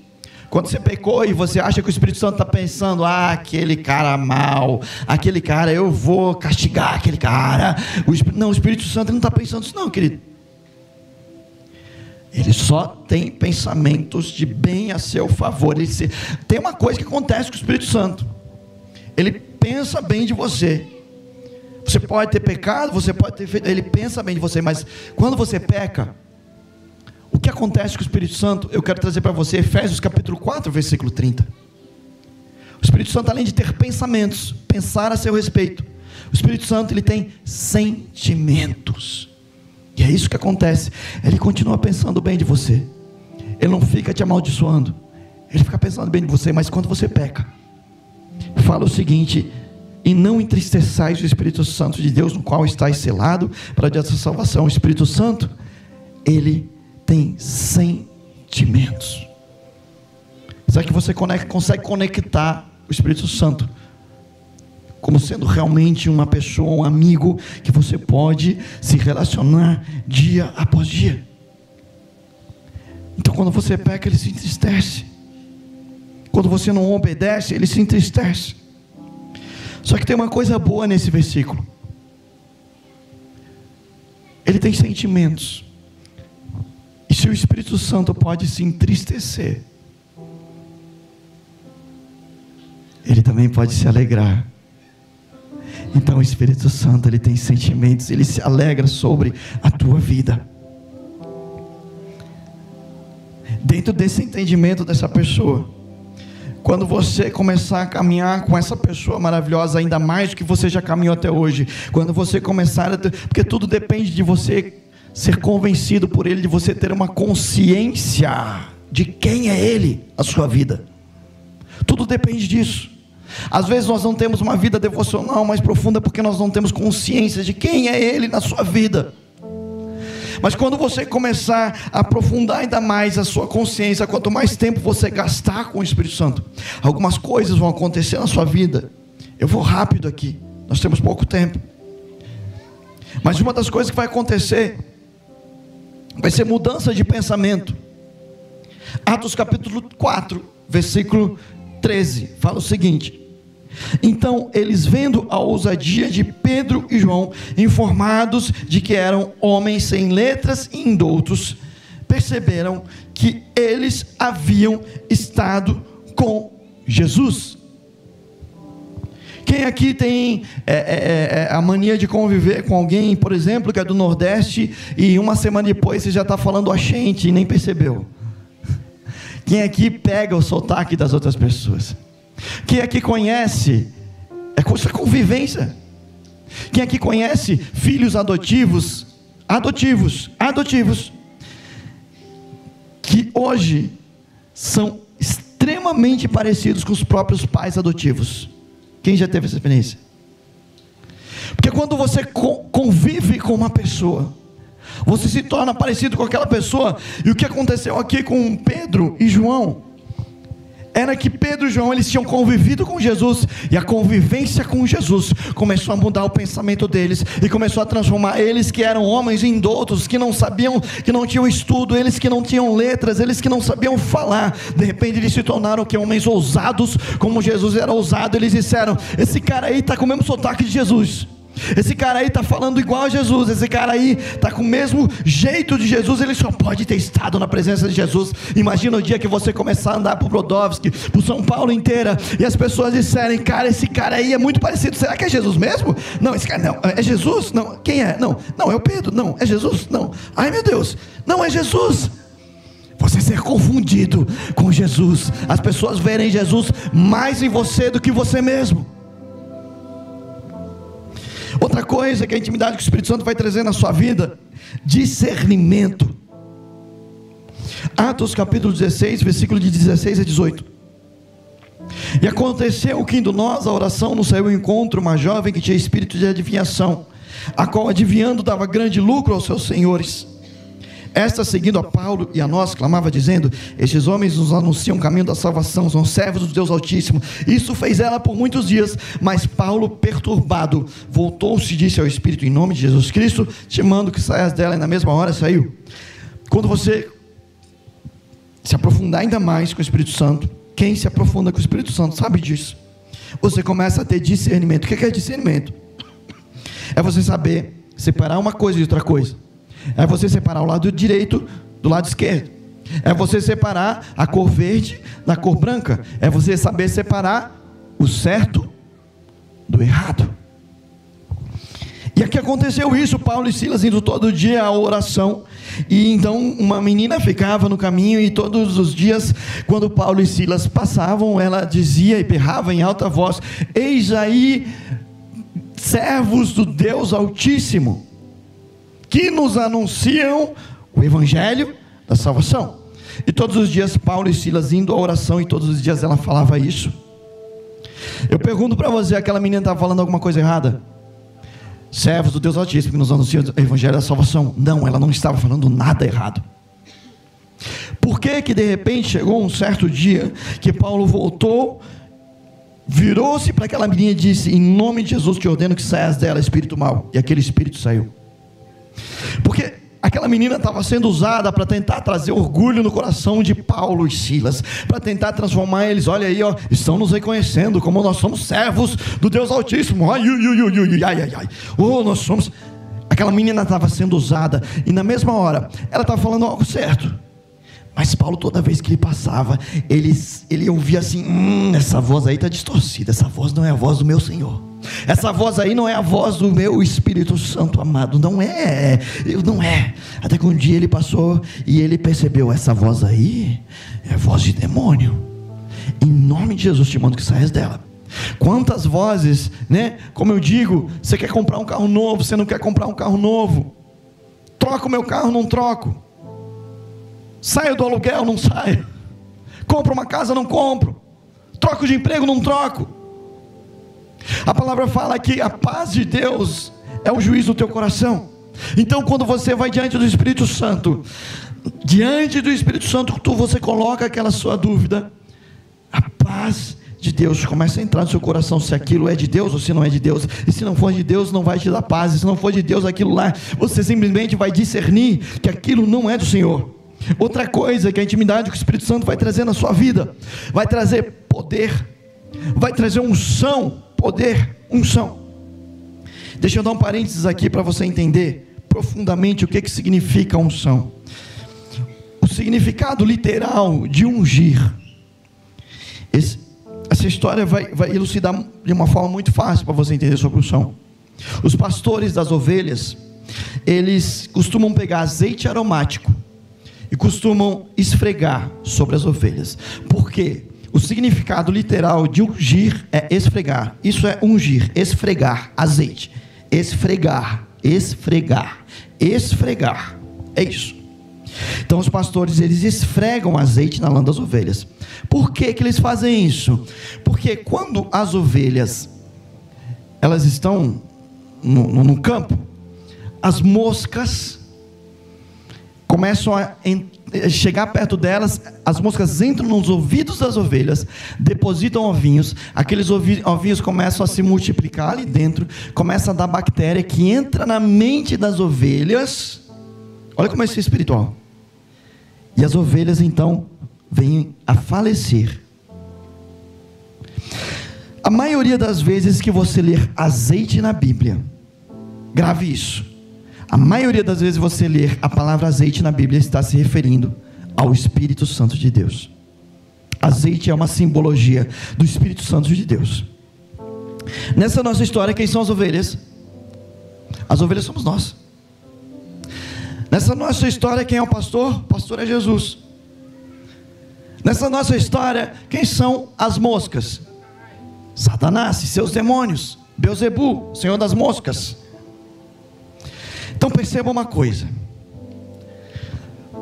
Quando você pecou e você acha que o Espírito Santo está pensando: ah, aquele cara mal, aquele cara, eu vou castigar aquele cara. O Espírito, não, o Espírito Santo, ele não está pensando isso não, querido. Ele só tem pensamentos de bem a seu favor. Ele se... Tem uma coisa que acontece com o Espírito Santo. Ele pensa bem de você. Você pode ter pecado, você pode ter feito... Ele pensa bem de você, mas quando você peca, o que acontece com o Espírito Santo? Eu quero trazer para você Efésios capítulo quatro, versículo trinta. O Espírito Santo, além de ter pensamentos, pensar a seu respeito, o Espírito Santo, ele tem sentimentos. E é isso que acontece. Ele continua pensando bem de você. Ele não fica te amaldiçoando. Ele fica pensando bem de você, mas quando você peca, fala o seguinte: e não entristeçais o Espírito Santo de Deus, no qual estáis selado para a nossa salvação. O Espírito Santo, ele tem sentimentos. Será que você conecta, consegue conectar o Espírito Santo como sendo realmente uma pessoa, um amigo que você pode se relacionar dia após dia? Então, quando você peca, ele se entristece. Quando você não obedece, ele se entristece. Só que tem uma coisa boa nesse versículo: ele tem sentimentos. E se o Espírito Santo pode se entristecer, ele também pode se alegrar. Então o Espírito Santo, ele tem sentimentos, ele se alegra sobre a tua vida. Dentro desse entendimento dessa pessoa, quando você começar a caminhar com essa pessoa maravilhosa, ainda mais do que você já caminhou até hoje, quando você começar a ter, porque tudo depende de você ser convencido por ele, de você ter uma consciência de quem é ele na sua vida. Tudo depende disso. Às vezes nós não temos uma vida devocional mais profunda porque nós não temos consciência de quem é ele na sua vida. Mas quando você começar a aprofundar ainda mais a sua consciência, quanto mais tempo você gastar com o Espírito Santo, algumas coisas vão acontecer na sua vida. Eu vou rápido aqui, nós temos pouco tempo. Mas uma das coisas que vai acontecer vai ser mudança de pensamento. Atos capítulo quatro, versículo treze, fala o seguinte: então eles, vendo a ousadia de Pedro e João, informados de que eram homens sem letras e indoutos, perceberam que eles haviam estado com Jesus. Quem aqui tem é, é, é, a mania de conviver com alguém, por exemplo, que é do Nordeste, e uma semana depois você já está falando a gente e nem percebeu? Quem aqui pega o sotaque das outras pessoas? Quem aqui conhece, é coisa de convivência. Quem aqui conhece filhos adotivos, adotivos, adotivos, que hoje são extremamente parecidos com os próprios pais adotivos? Quem já teve essa experiência? Porque quando você convive com uma pessoa, você se torna parecido com aquela pessoa. E o que aconteceu aqui com Pedro e João era que Pedro e João, eles tinham convivido com Jesus, e a convivência com Jesus começou a mudar o pensamento deles, e começou a transformar eles, que eram homens indoutos, que não sabiam, que não tinham estudo, eles que não tinham letras, eles que não sabiam falar. De repente eles se tornaram que homens ousados, como Jesus era ousado. Eles disseram: esse cara aí está com o mesmo sotaque de Jesus, esse cara aí está falando igual a Jesus, esse cara aí está com o mesmo jeito de Jesus, ele só pode ter estado na presença de Jesus. Imagina o dia que você começar a andar por Brodowski, por São Paulo inteira, e as pessoas disserem: cara, esse cara aí é muito parecido, será que é Jesus mesmo? Não, esse cara não, é Jesus? Não, quem é? Não, não, é o Pedro? Não, é Jesus? Não, ai meu Deus, não é Jesus. Você ser confundido com Jesus, as pessoas verem Jesus mais em você do que você mesmo. Outra coisa que a intimidade que o Espírito Santo vai trazer na sua vida: discernimento. Atos capítulo dezesseis, versículo de dezesseis a dezoito. E aconteceu que, indo nós à oração, nos saiu ao encontro uma jovem que tinha espírito de adivinhação, a qual, adivinhando, dava grande lucro aos seus senhores. Esta, seguindo a Paulo e a nós, clamava dizendo: estes homens nos anunciam o caminho da salvação, são servos do Deus Altíssimo. Isso fez ela por muitos dias, mas Paulo, perturbado, voltou-se e disse ao Espírito: em nome de Jesus Cristo, te mando que saias dela. E na mesma hora saiu. Quando você se aprofundar ainda mais com o Espírito Santo, quem se aprofunda com o Espírito Santo sabe disso, você começa a ter discernimento. O que é discernimento? É você saber separar uma coisa de outra coisa. É você separar o lado direito do lado esquerdo. É você separar a cor verde da cor branca. É você saber separar o certo do errado. E aqui aconteceu isso, Paulo e Silas indo todo dia à oração, e então uma menina ficava no caminho, e todos os dias, quando Paulo e Silas passavam, ela dizia e berrava em alta voz: eis aí, servos do Deus Altíssimo, que nos anunciam o Evangelho da salvação. E todos os dias Paulo e Silas indo à oração, e todos os dias ela falava isso. Eu pergunto para você, aquela menina estava falando alguma coisa errada? Servos do Deus Altíssimo que nos anuncia o Evangelho da salvação. Não, ela não estava falando nada errado. Por que que de repente chegou um certo dia que Paulo voltou, virou-se para aquela menina e disse: em nome de Jesus te ordeno que saias dela, espírito mau. E aquele espírito saiu. Porque aquela menina estava sendo usada para tentar trazer orgulho no coração de Paulo e Silas, para tentar transformar eles. Olha aí, ó, estão nos reconhecendo como nós somos servos do Deus Altíssimo. Ai, ai, ai, ai, ai. Oh, nós somos. Aquela menina estava sendo usada, e na mesma hora ela estava falando algo certo. Mas Paulo, toda vez que ele passava, ele, ele ouvia assim: hum, essa voz aí está distorcida, essa voz não é a voz do meu Senhor, essa voz aí não é a voz do meu Espírito Santo amado, não é, não é. Até que um dia ele passou e ele percebeu: essa voz aí é a voz de demônio, em nome de Jesus te mando que saias dela. Quantas vozes, né? Como eu digo, você quer comprar um carro novo, você não quer comprar um carro novo, troca o meu carro, não troco, saio do aluguel, não saio, compro uma casa, não compro, troco de emprego, não troco. A palavra fala que a paz de Deus é o juiz do teu coração. Então quando você vai diante do Espírito Santo, diante do Espírito Santo, tu, você coloca aquela sua dúvida, a paz de Deus começa a entrar no seu coração, se aquilo é de Deus ou se não é de Deus. E se não for de Deus, não vai te dar paz. E se não for de Deus, aquilo lá, você simplesmente vai discernir que aquilo não é do Senhor. Outra coisa que a intimidade que o Espírito Santo vai trazer na sua vida, vai trazer poder, vai trazer unção, poder, unção. Deixa eu dar um parênteses aqui para você entender profundamente o que que significa unção. O significado literal de ungir. Esse, essa história vai, vai elucidar de uma forma muito fácil para você entender sobre unção. Os pastores das ovelhas, eles costumam pegar azeite aromático e costumam esfregar sobre as ovelhas. Por quê? O significado literal de ungir é esfregar. Isso é ungir, esfregar, azeite. Esfregar, esfregar, esfregar. É isso. Então os pastores, eles esfregam azeite na lã das ovelhas. Por que que eles fazem isso? Porque quando as ovelhas, elas estão no, no, no campo, as moscas começam a chegar perto delas, as moscas entram nos ouvidos das ovelhas, depositam ovinhos, aqueles ovinhos começam a se multiplicar ali dentro, começa a dar bactéria que entra na mente das ovelhas. Olha como é isso espiritual. E as ovelhas então vêm a falecer. A maioria das vezes que você ler azeite na Bíblia, grave isso, a maioria das vezes você ler a palavra azeite na Bíblia, está se referindo ao Espírito Santo de Deus. Azeite é uma simbologia do Espírito Santo de Deus. Nessa nossa história, quem são as ovelhas? As ovelhas somos nós. Nessa nossa história, quem é o pastor? O pastor é Jesus. Nessa nossa história, quem são as moscas? Satanás e seus demônios, Beelzebu, senhor das moscas. Então perceba uma coisa: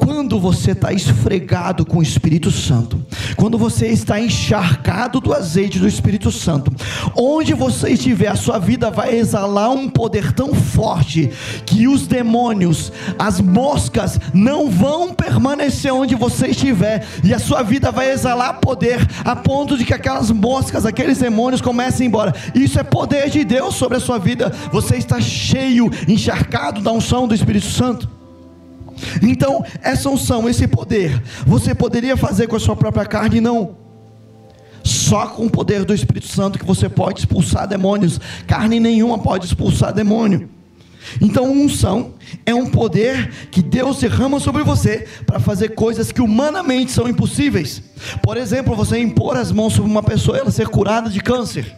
quando você está esfregado com o Espírito Santo, quando você está encharcado do azeite do Espírito Santo, onde você estiver, a sua vida vai exalar um poder tão forte que os demônios, as moscas não vão permanecer onde você estiver, e a sua vida vai exalar poder a ponto de que aquelas moscas, aqueles demônios comecem a ir embora. Isso é poder de Deus sobre a sua vida. Você está cheio, encharcado da unção do Espírito Santo. Então essa unção, esse poder, você poderia fazer com a sua própria carne? Não. Só com o poder do Espírito Santo que você pode expulsar demônios. Carne nenhuma pode expulsar demônio. Então, unção é um poder que Deus derrama sobre você para fazer coisas que humanamente são impossíveis. Por exemplo, você impor as mãos sobre uma pessoa e ela ser curada de câncer.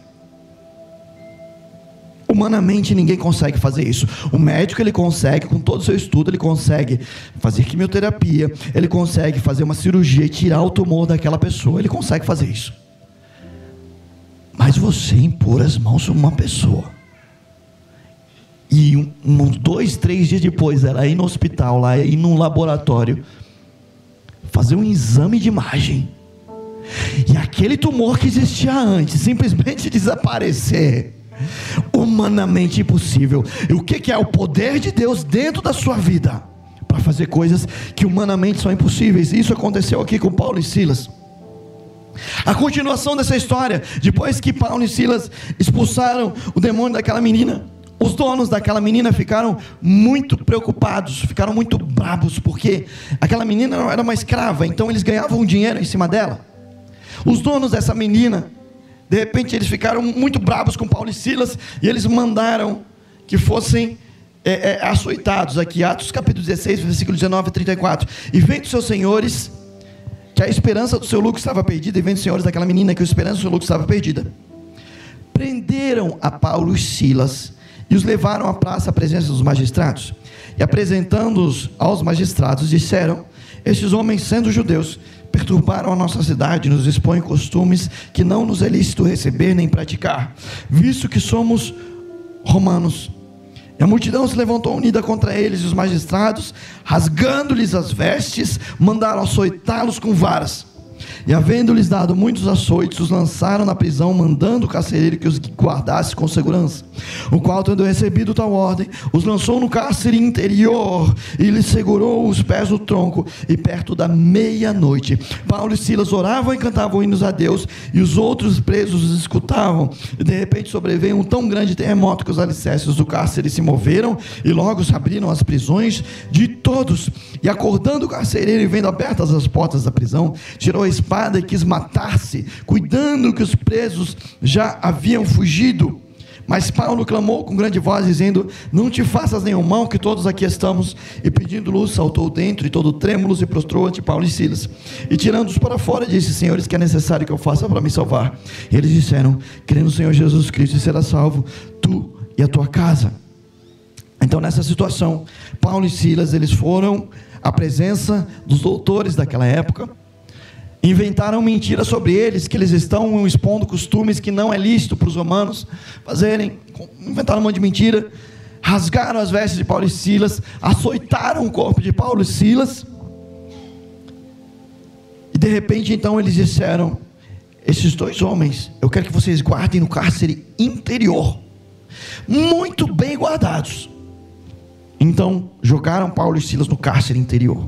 Humanamente ninguém consegue fazer isso. O médico, ele consegue, com todo o seu estudo, ele consegue fazer quimioterapia, ele consegue fazer uma cirurgia e tirar o tumor daquela pessoa, ele consegue fazer isso. Mas você impor as mãos sobre uma pessoa e um, um, dois, três dias depois ela ir no hospital, lá ir num laboratório, fazer um exame de imagem e aquele tumor que existia antes simplesmente desaparecer. Humanamente impossível. E o que, que é o poder de Deus dentro da sua vida para fazer coisas que humanamente são impossíveis? Isso aconteceu aqui com Paulo e Silas. A continuação dessa história, depois que Paulo e Silas expulsaram o demônio daquela menina, os donos daquela menina ficaram muito preocupados, ficaram muito bravos, porque aquela menina era uma escrava, então eles ganhavam dinheiro em cima dela. Os donos dessa menina, de repente, eles ficaram muito bravos com Paulo e Silas, e eles mandaram que fossem é, é, açoitados. Aqui, Atos capítulo dezesseis, versículo dezenove a trinta e quatro. E vendo seus senhores que a esperança do seu lucro estava perdida, e vendo os senhores daquela menina que a esperança do seu lucro estava perdida, prenderam a Paulo e Silas, e os levaram à praça à presença dos magistrados, e apresentando-os aos magistrados, disseram: estes homens, sendo judeus, perturbaram a nossa cidade, nos expõem costumes que não nos é lícito receber nem praticar, visto que somos romanos. E a multidão se levantou unida contra eles, e os magistrados, rasgando-lhes as vestes, mandaram açoitá-los com varas. E havendo-lhes dado muitos açoites, os lançaram na prisão, mandando o carcereiro que os guardasse com segurança, o qual, tendo recebido tal ordem, os lançou no cárcere interior, e lhes segurou os pés no tronco. E perto da meia-noite, Paulo e Silas oravam e cantavam hinos a Deus, e os outros presos os escutavam. E de repente sobreveio um tão grande terremoto que os alicerces do cárcere se moveram, e logo se abriram as prisões de todos. E acordando o carcereiro e vendo abertas as portas da prisão, tirou a espada e quis matar-se, cuidando que os presos já haviam fugido. Mas Paulo clamou com grande voz, dizendo: não te faças nenhum mal, que todos aqui estamos. E pedindo luz, saltou dentro, e todo trêmulo se prostrou ante Paulo e Silas, e tirando-os para fora, disse: senhores, que é necessário que eu faça para me salvar? E eles disseram: crê no Senhor Jesus Cristo e será salvo, tu e a tua casa. Então, nessa situação, Paulo e Silas, eles foram à presença dos doutores daquela época, inventaram mentiras sobre eles, que eles estão expondo costumes que não é lícito para os romanos fazerem, inventaram um monte de mentira, rasgaram as vestes de Paulo e Silas, açoitaram o corpo de Paulo e Silas, e de repente então eles disseram: esses dois homens, eu quero que vocês guardem no cárcere interior, muito bem guardados. Então jogaram Paulo e Silas no cárcere interior.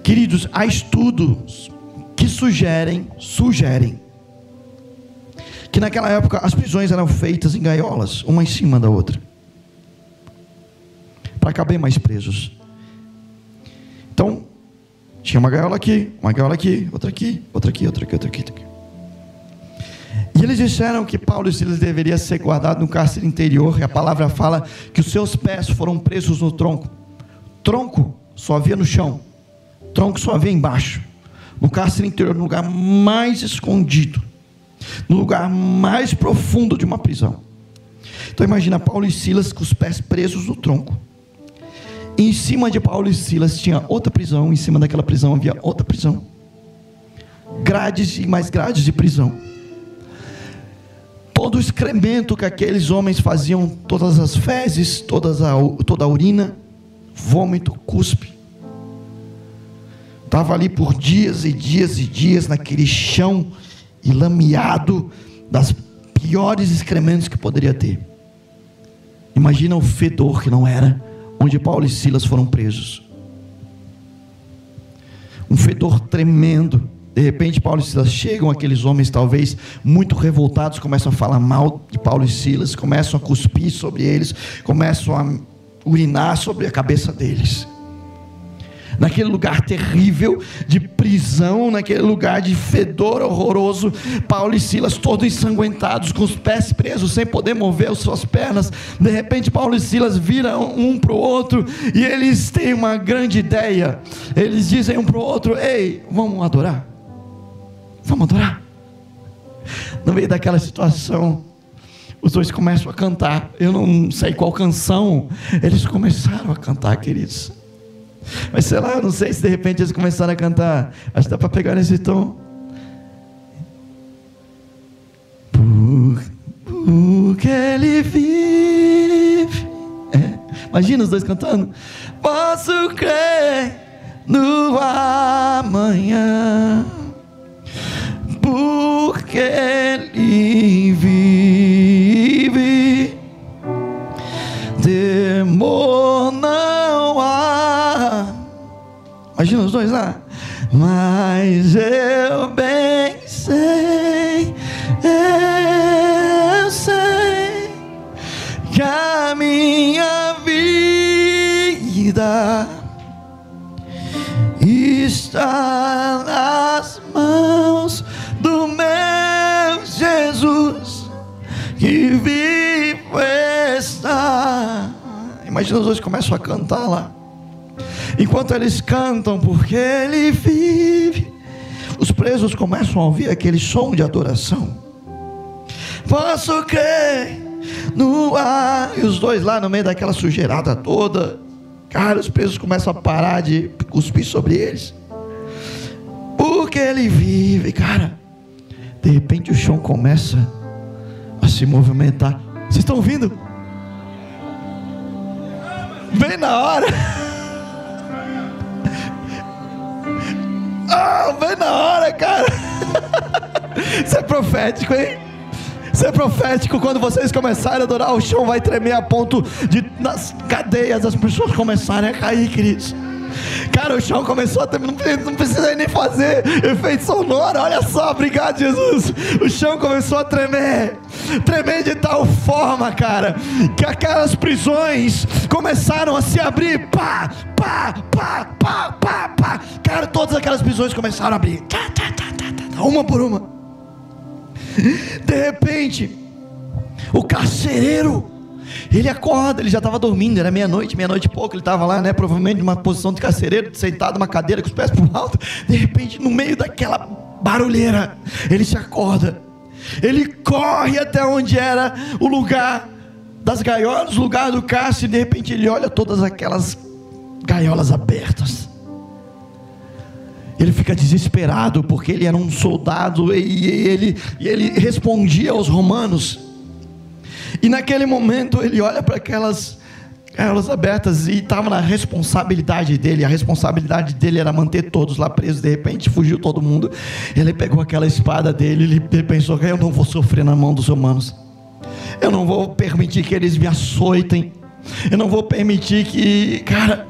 Queridos, há estudos que sugerem, sugerem, que naquela época as prisões eram feitas em gaiolas, uma em cima da outra, para caber mais presos. Então, tinha uma gaiola aqui, uma gaiola aqui, outra aqui, outra aqui, outra aqui, outra aqui, outra aqui. E eles disseram que Paulo e Silas deveriam ser guardados no cárcere interior, e a palavra fala que os seus pés foram presos no tronco. Tronco só havia no chão. Tronco só havia embaixo. No cárcere interior, no lugar mais escondido, no lugar mais profundo de uma prisão. Então imagina Paulo e Silas com os pés presos no tronco. E em cima de Paulo e Silas tinha outra prisão. Em cima daquela prisão havia outra prisão. Grades e mais grades de prisão. Todo o excremento que aqueles homens faziam, todas as fezes, todas a, toda a urina, vômito, cuspe, estava ali por dias e dias e dias, naquele chão ilameado das piores excrementos que poderia ter. Imagina o fedor que não era, onde Paulo e Silas foram presos. Um fedor tremendo. De repente Paulo e Silas chegam, aqueles homens talvez muito revoltados, começam a falar mal de Paulo e Silas, começam a cuspir sobre eles, começam a urinar sobre a cabeça deles. naquele lugar terrível de prisão, naquele lugar de fedor horroroso, Paulo e Silas todos ensanguentados, com os pés presos, sem poder mover as suas pernas. De repente Paulo e Silas viram um para o outro, e eles têm uma grande ideia, eles dizem um para o outro: ei, vamos adorar, vamos adorar. No meio daquela situação, os dois começam a cantar. Eu não sei qual canção eles começaram a cantar, queridos, mas sei lá, eu não sei se de repente eles começaram a cantar, acho que dá para pegar nesse tom: porque Ele vive. É. Imagina os dois cantando: posso crer no amanhã, porque Ele vive, temor não há. Imagina os dois lá: mas eu bem sei, eu sei que a minha vida está nas mãos do meu Jesus, que vivo está. Imagina os dois começam a cantar lá. Enquanto eles cantam, porque Ele vive, os presos começam a ouvir aquele som de adoração. Posso crer no ar. E os dois lá no meio daquela sujeirada toda, cara, os presos começam a parar de cuspir sobre eles, porque Ele vive. Cara, de repente o chão começa a se movimentar. Vocês estão ouvindo? Bem na hora. Ah, bem na hora, cara. Isso é profético, hein? Isso é profético. Quando vocês começarem a adorar, o chão vai tremer a ponto de, nas cadeias, as pessoas começarem a cair, queridos. Cara, o chão começou a tremer, não precisa nem fazer efeito sonoro, olha só, obrigado Jesus. O chão começou a tremer, tremer de tal forma, cara, que aquelas prisões começaram a se abrir, pá, pá, pá, pá, pá, pá. Cara, todas aquelas prisões começaram a abrir, tá, tá, tá, tá, tá, uma por uma. De repente, o carcereiro, ele acorda, ele já estava dormindo, era meia-noite, meia-noite e pouco, ele estava lá, né, provavelmente numa posição de carcereiro, sentado numa cadeira com os pés por alto. De repente, no meio daquela barulheira, ele se acorda, ele corre até onde era o lugar das gaiolas, o lugar do cárcere, e de repente ele olha todas aquelas gaiolas abertas. Ele fica desesperado, porque ele era um soldado, e ele, e ele respondia aos romanos. E naquele momento ele olha para aquelas gaiolas abertas, e estava na responsabilidade dele. A responsabilidade dele era manter todos lá presos. De repente fugiu todo mundo. Ele pegou aquela espada dele, ele pensou: eu não vou sofrer na mão dos romanos, eu não vou permitir que eles me açoitem, eu não vou permitir que, cara,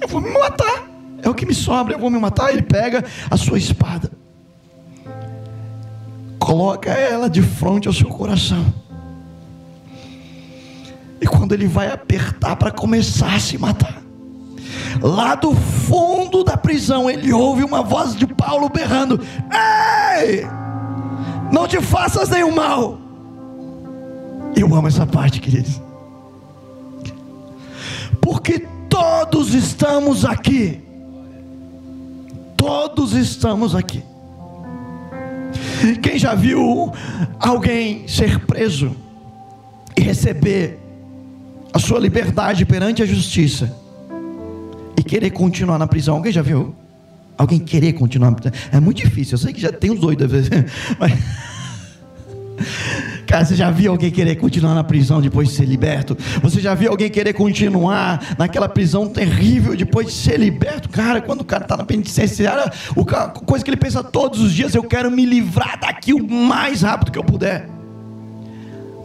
eu vou me matar, é o que me sobra, eu vou me matar. Ele pega a sua espada, coloca ela de frente ao seu coração, e quando ele vai apertar para começar a se matar, lá do fundo da prisão, ele ouve uma voz de Paulo berrando: ei, não te faças nenhum mal. Eu amo essa parte, queridos, porque todos estamos aqui, todos estamos aqui. Quem já viu alguém ser preso e receber a sua liberdade perante a justiça e querer continuar na prisão? Alguém já viu? Alguém querer continuar na prisão? É muito difícil, eu sei que já tem uns doidos às vezes, mas... Cara, você já viu alguém querer continuar na prisão depois de ser liberto? Você já viu alguém querer continuar naquela prisão terrível depois de ser liberto? Cara, quando o cara está na penitenciária, a coisa que ele pensa todos os dias: eu quero me livrar daqui o mais rápido que eu puder.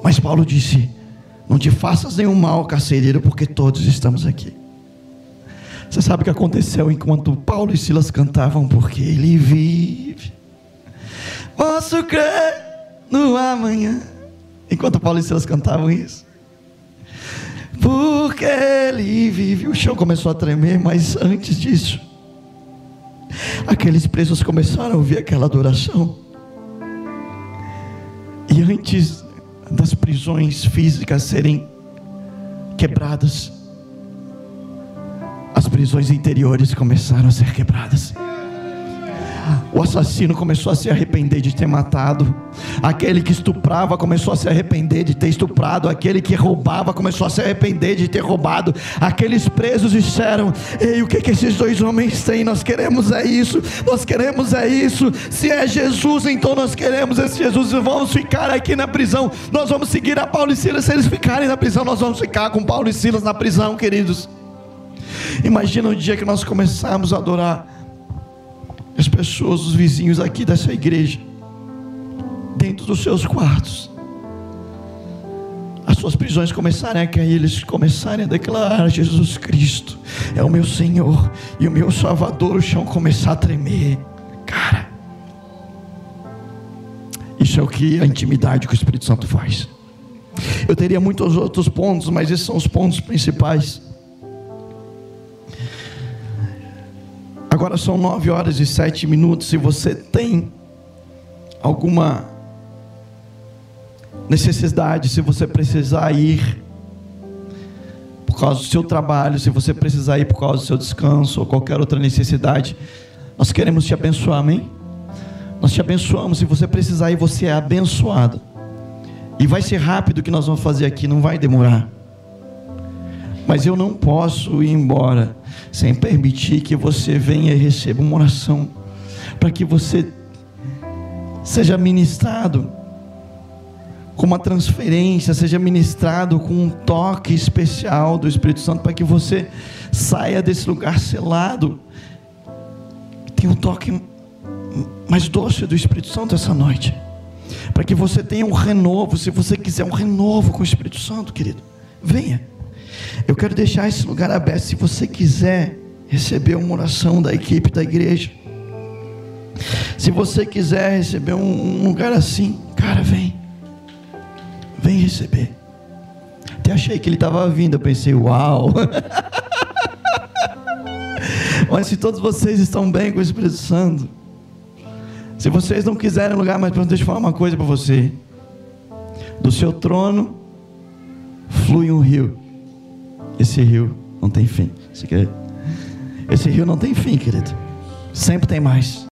Mas Paulo disse: não te faças nenhum mal, carcereiro, porque todos estamos aqui. Você sabe o que aconteceu enquanto Paulo e Silas cantavam? Porque Ele vive, posso crer no amanhã. Enquanto Paulo e Silas cantavam isso, porque ele vive. O chão começou a tremer, mas antes disso, aqueles presos começaram a ouvir aquela adoração. E antes das prisões físicas serem quebradas, as prisões interiores começaram a ser quebradas. O assassino começou a se arrepender de ter matado. Aquele que estuprava começou a se arrepender de ter estuprado. Aquele que roubava começou a se arrepender de ter roubado. Aqueles presos disseram: ei, o que, que esses dois homens têm? Nós queremos é isso, nós queremos é isso. Se é Jesus, então nós queremos esse Jesus. Vamos ficar aqui na prisão. Nós vamos seguir a Paulo e Silas. Se eles ficarem na prisão, nós vamos ficar com Paulo e Silas na prisão, queridos. Imagina o dia que nós começarmos a adorar. As pessoas, os vizinhos aqui dessa igreja, dentro dos seus quartos, as suas prisões começarem a cair, eles começarem a declarar: Jesus Cristo é o meu Senhor e o meu Salvador. O chão começar a tremer. Cara, isso é o que a intimidade com o Espírito Santo faz. Eu teria muitos outros pontos, mas esses são os pontos principais. Agora são nove horas e sete minutos. Se você tem alguma necessidade, se você precisar ir por causa do seu trabalho, se você precisar ir por causa do seu descanso ou qualquer outra necessidade, nós queremos te abençoar, amém? Nós te abençoamos. Se você precisar ir, você é abençoado. E vai ser rápido o que nós vamos fazer aqui, não vai demorar. Mas eu não posso ir embora sem permitir que você venha e receba uma oração, para que você seja ministrado com uma transferência, seja ministrado com um toque especial do Espírito Santo, para que você saia desse lugar selado. Tem um toque mais doce do Espírito Santo essa noite, para que você tenha um renovo. Se você quiser um renovo com o Espírito Santo, querido, venha. Eu quero deixar esse lugar aberto. Se você quiser receber uma oração da equipe da igreja, se você quiser receber um lugar assim, cara, vem. Vem receber. Até achei que ele estava vindo, eu pensei, uau. Mas se todos vocês estão bem com o Espírito Santo, se vocês não quiserem lugar, mas deixa eu falar uma coisa para você: do seu trono flui um rio. Esse rio não tem fim. Esse rio não tem fim, querido. Sempre tem mais.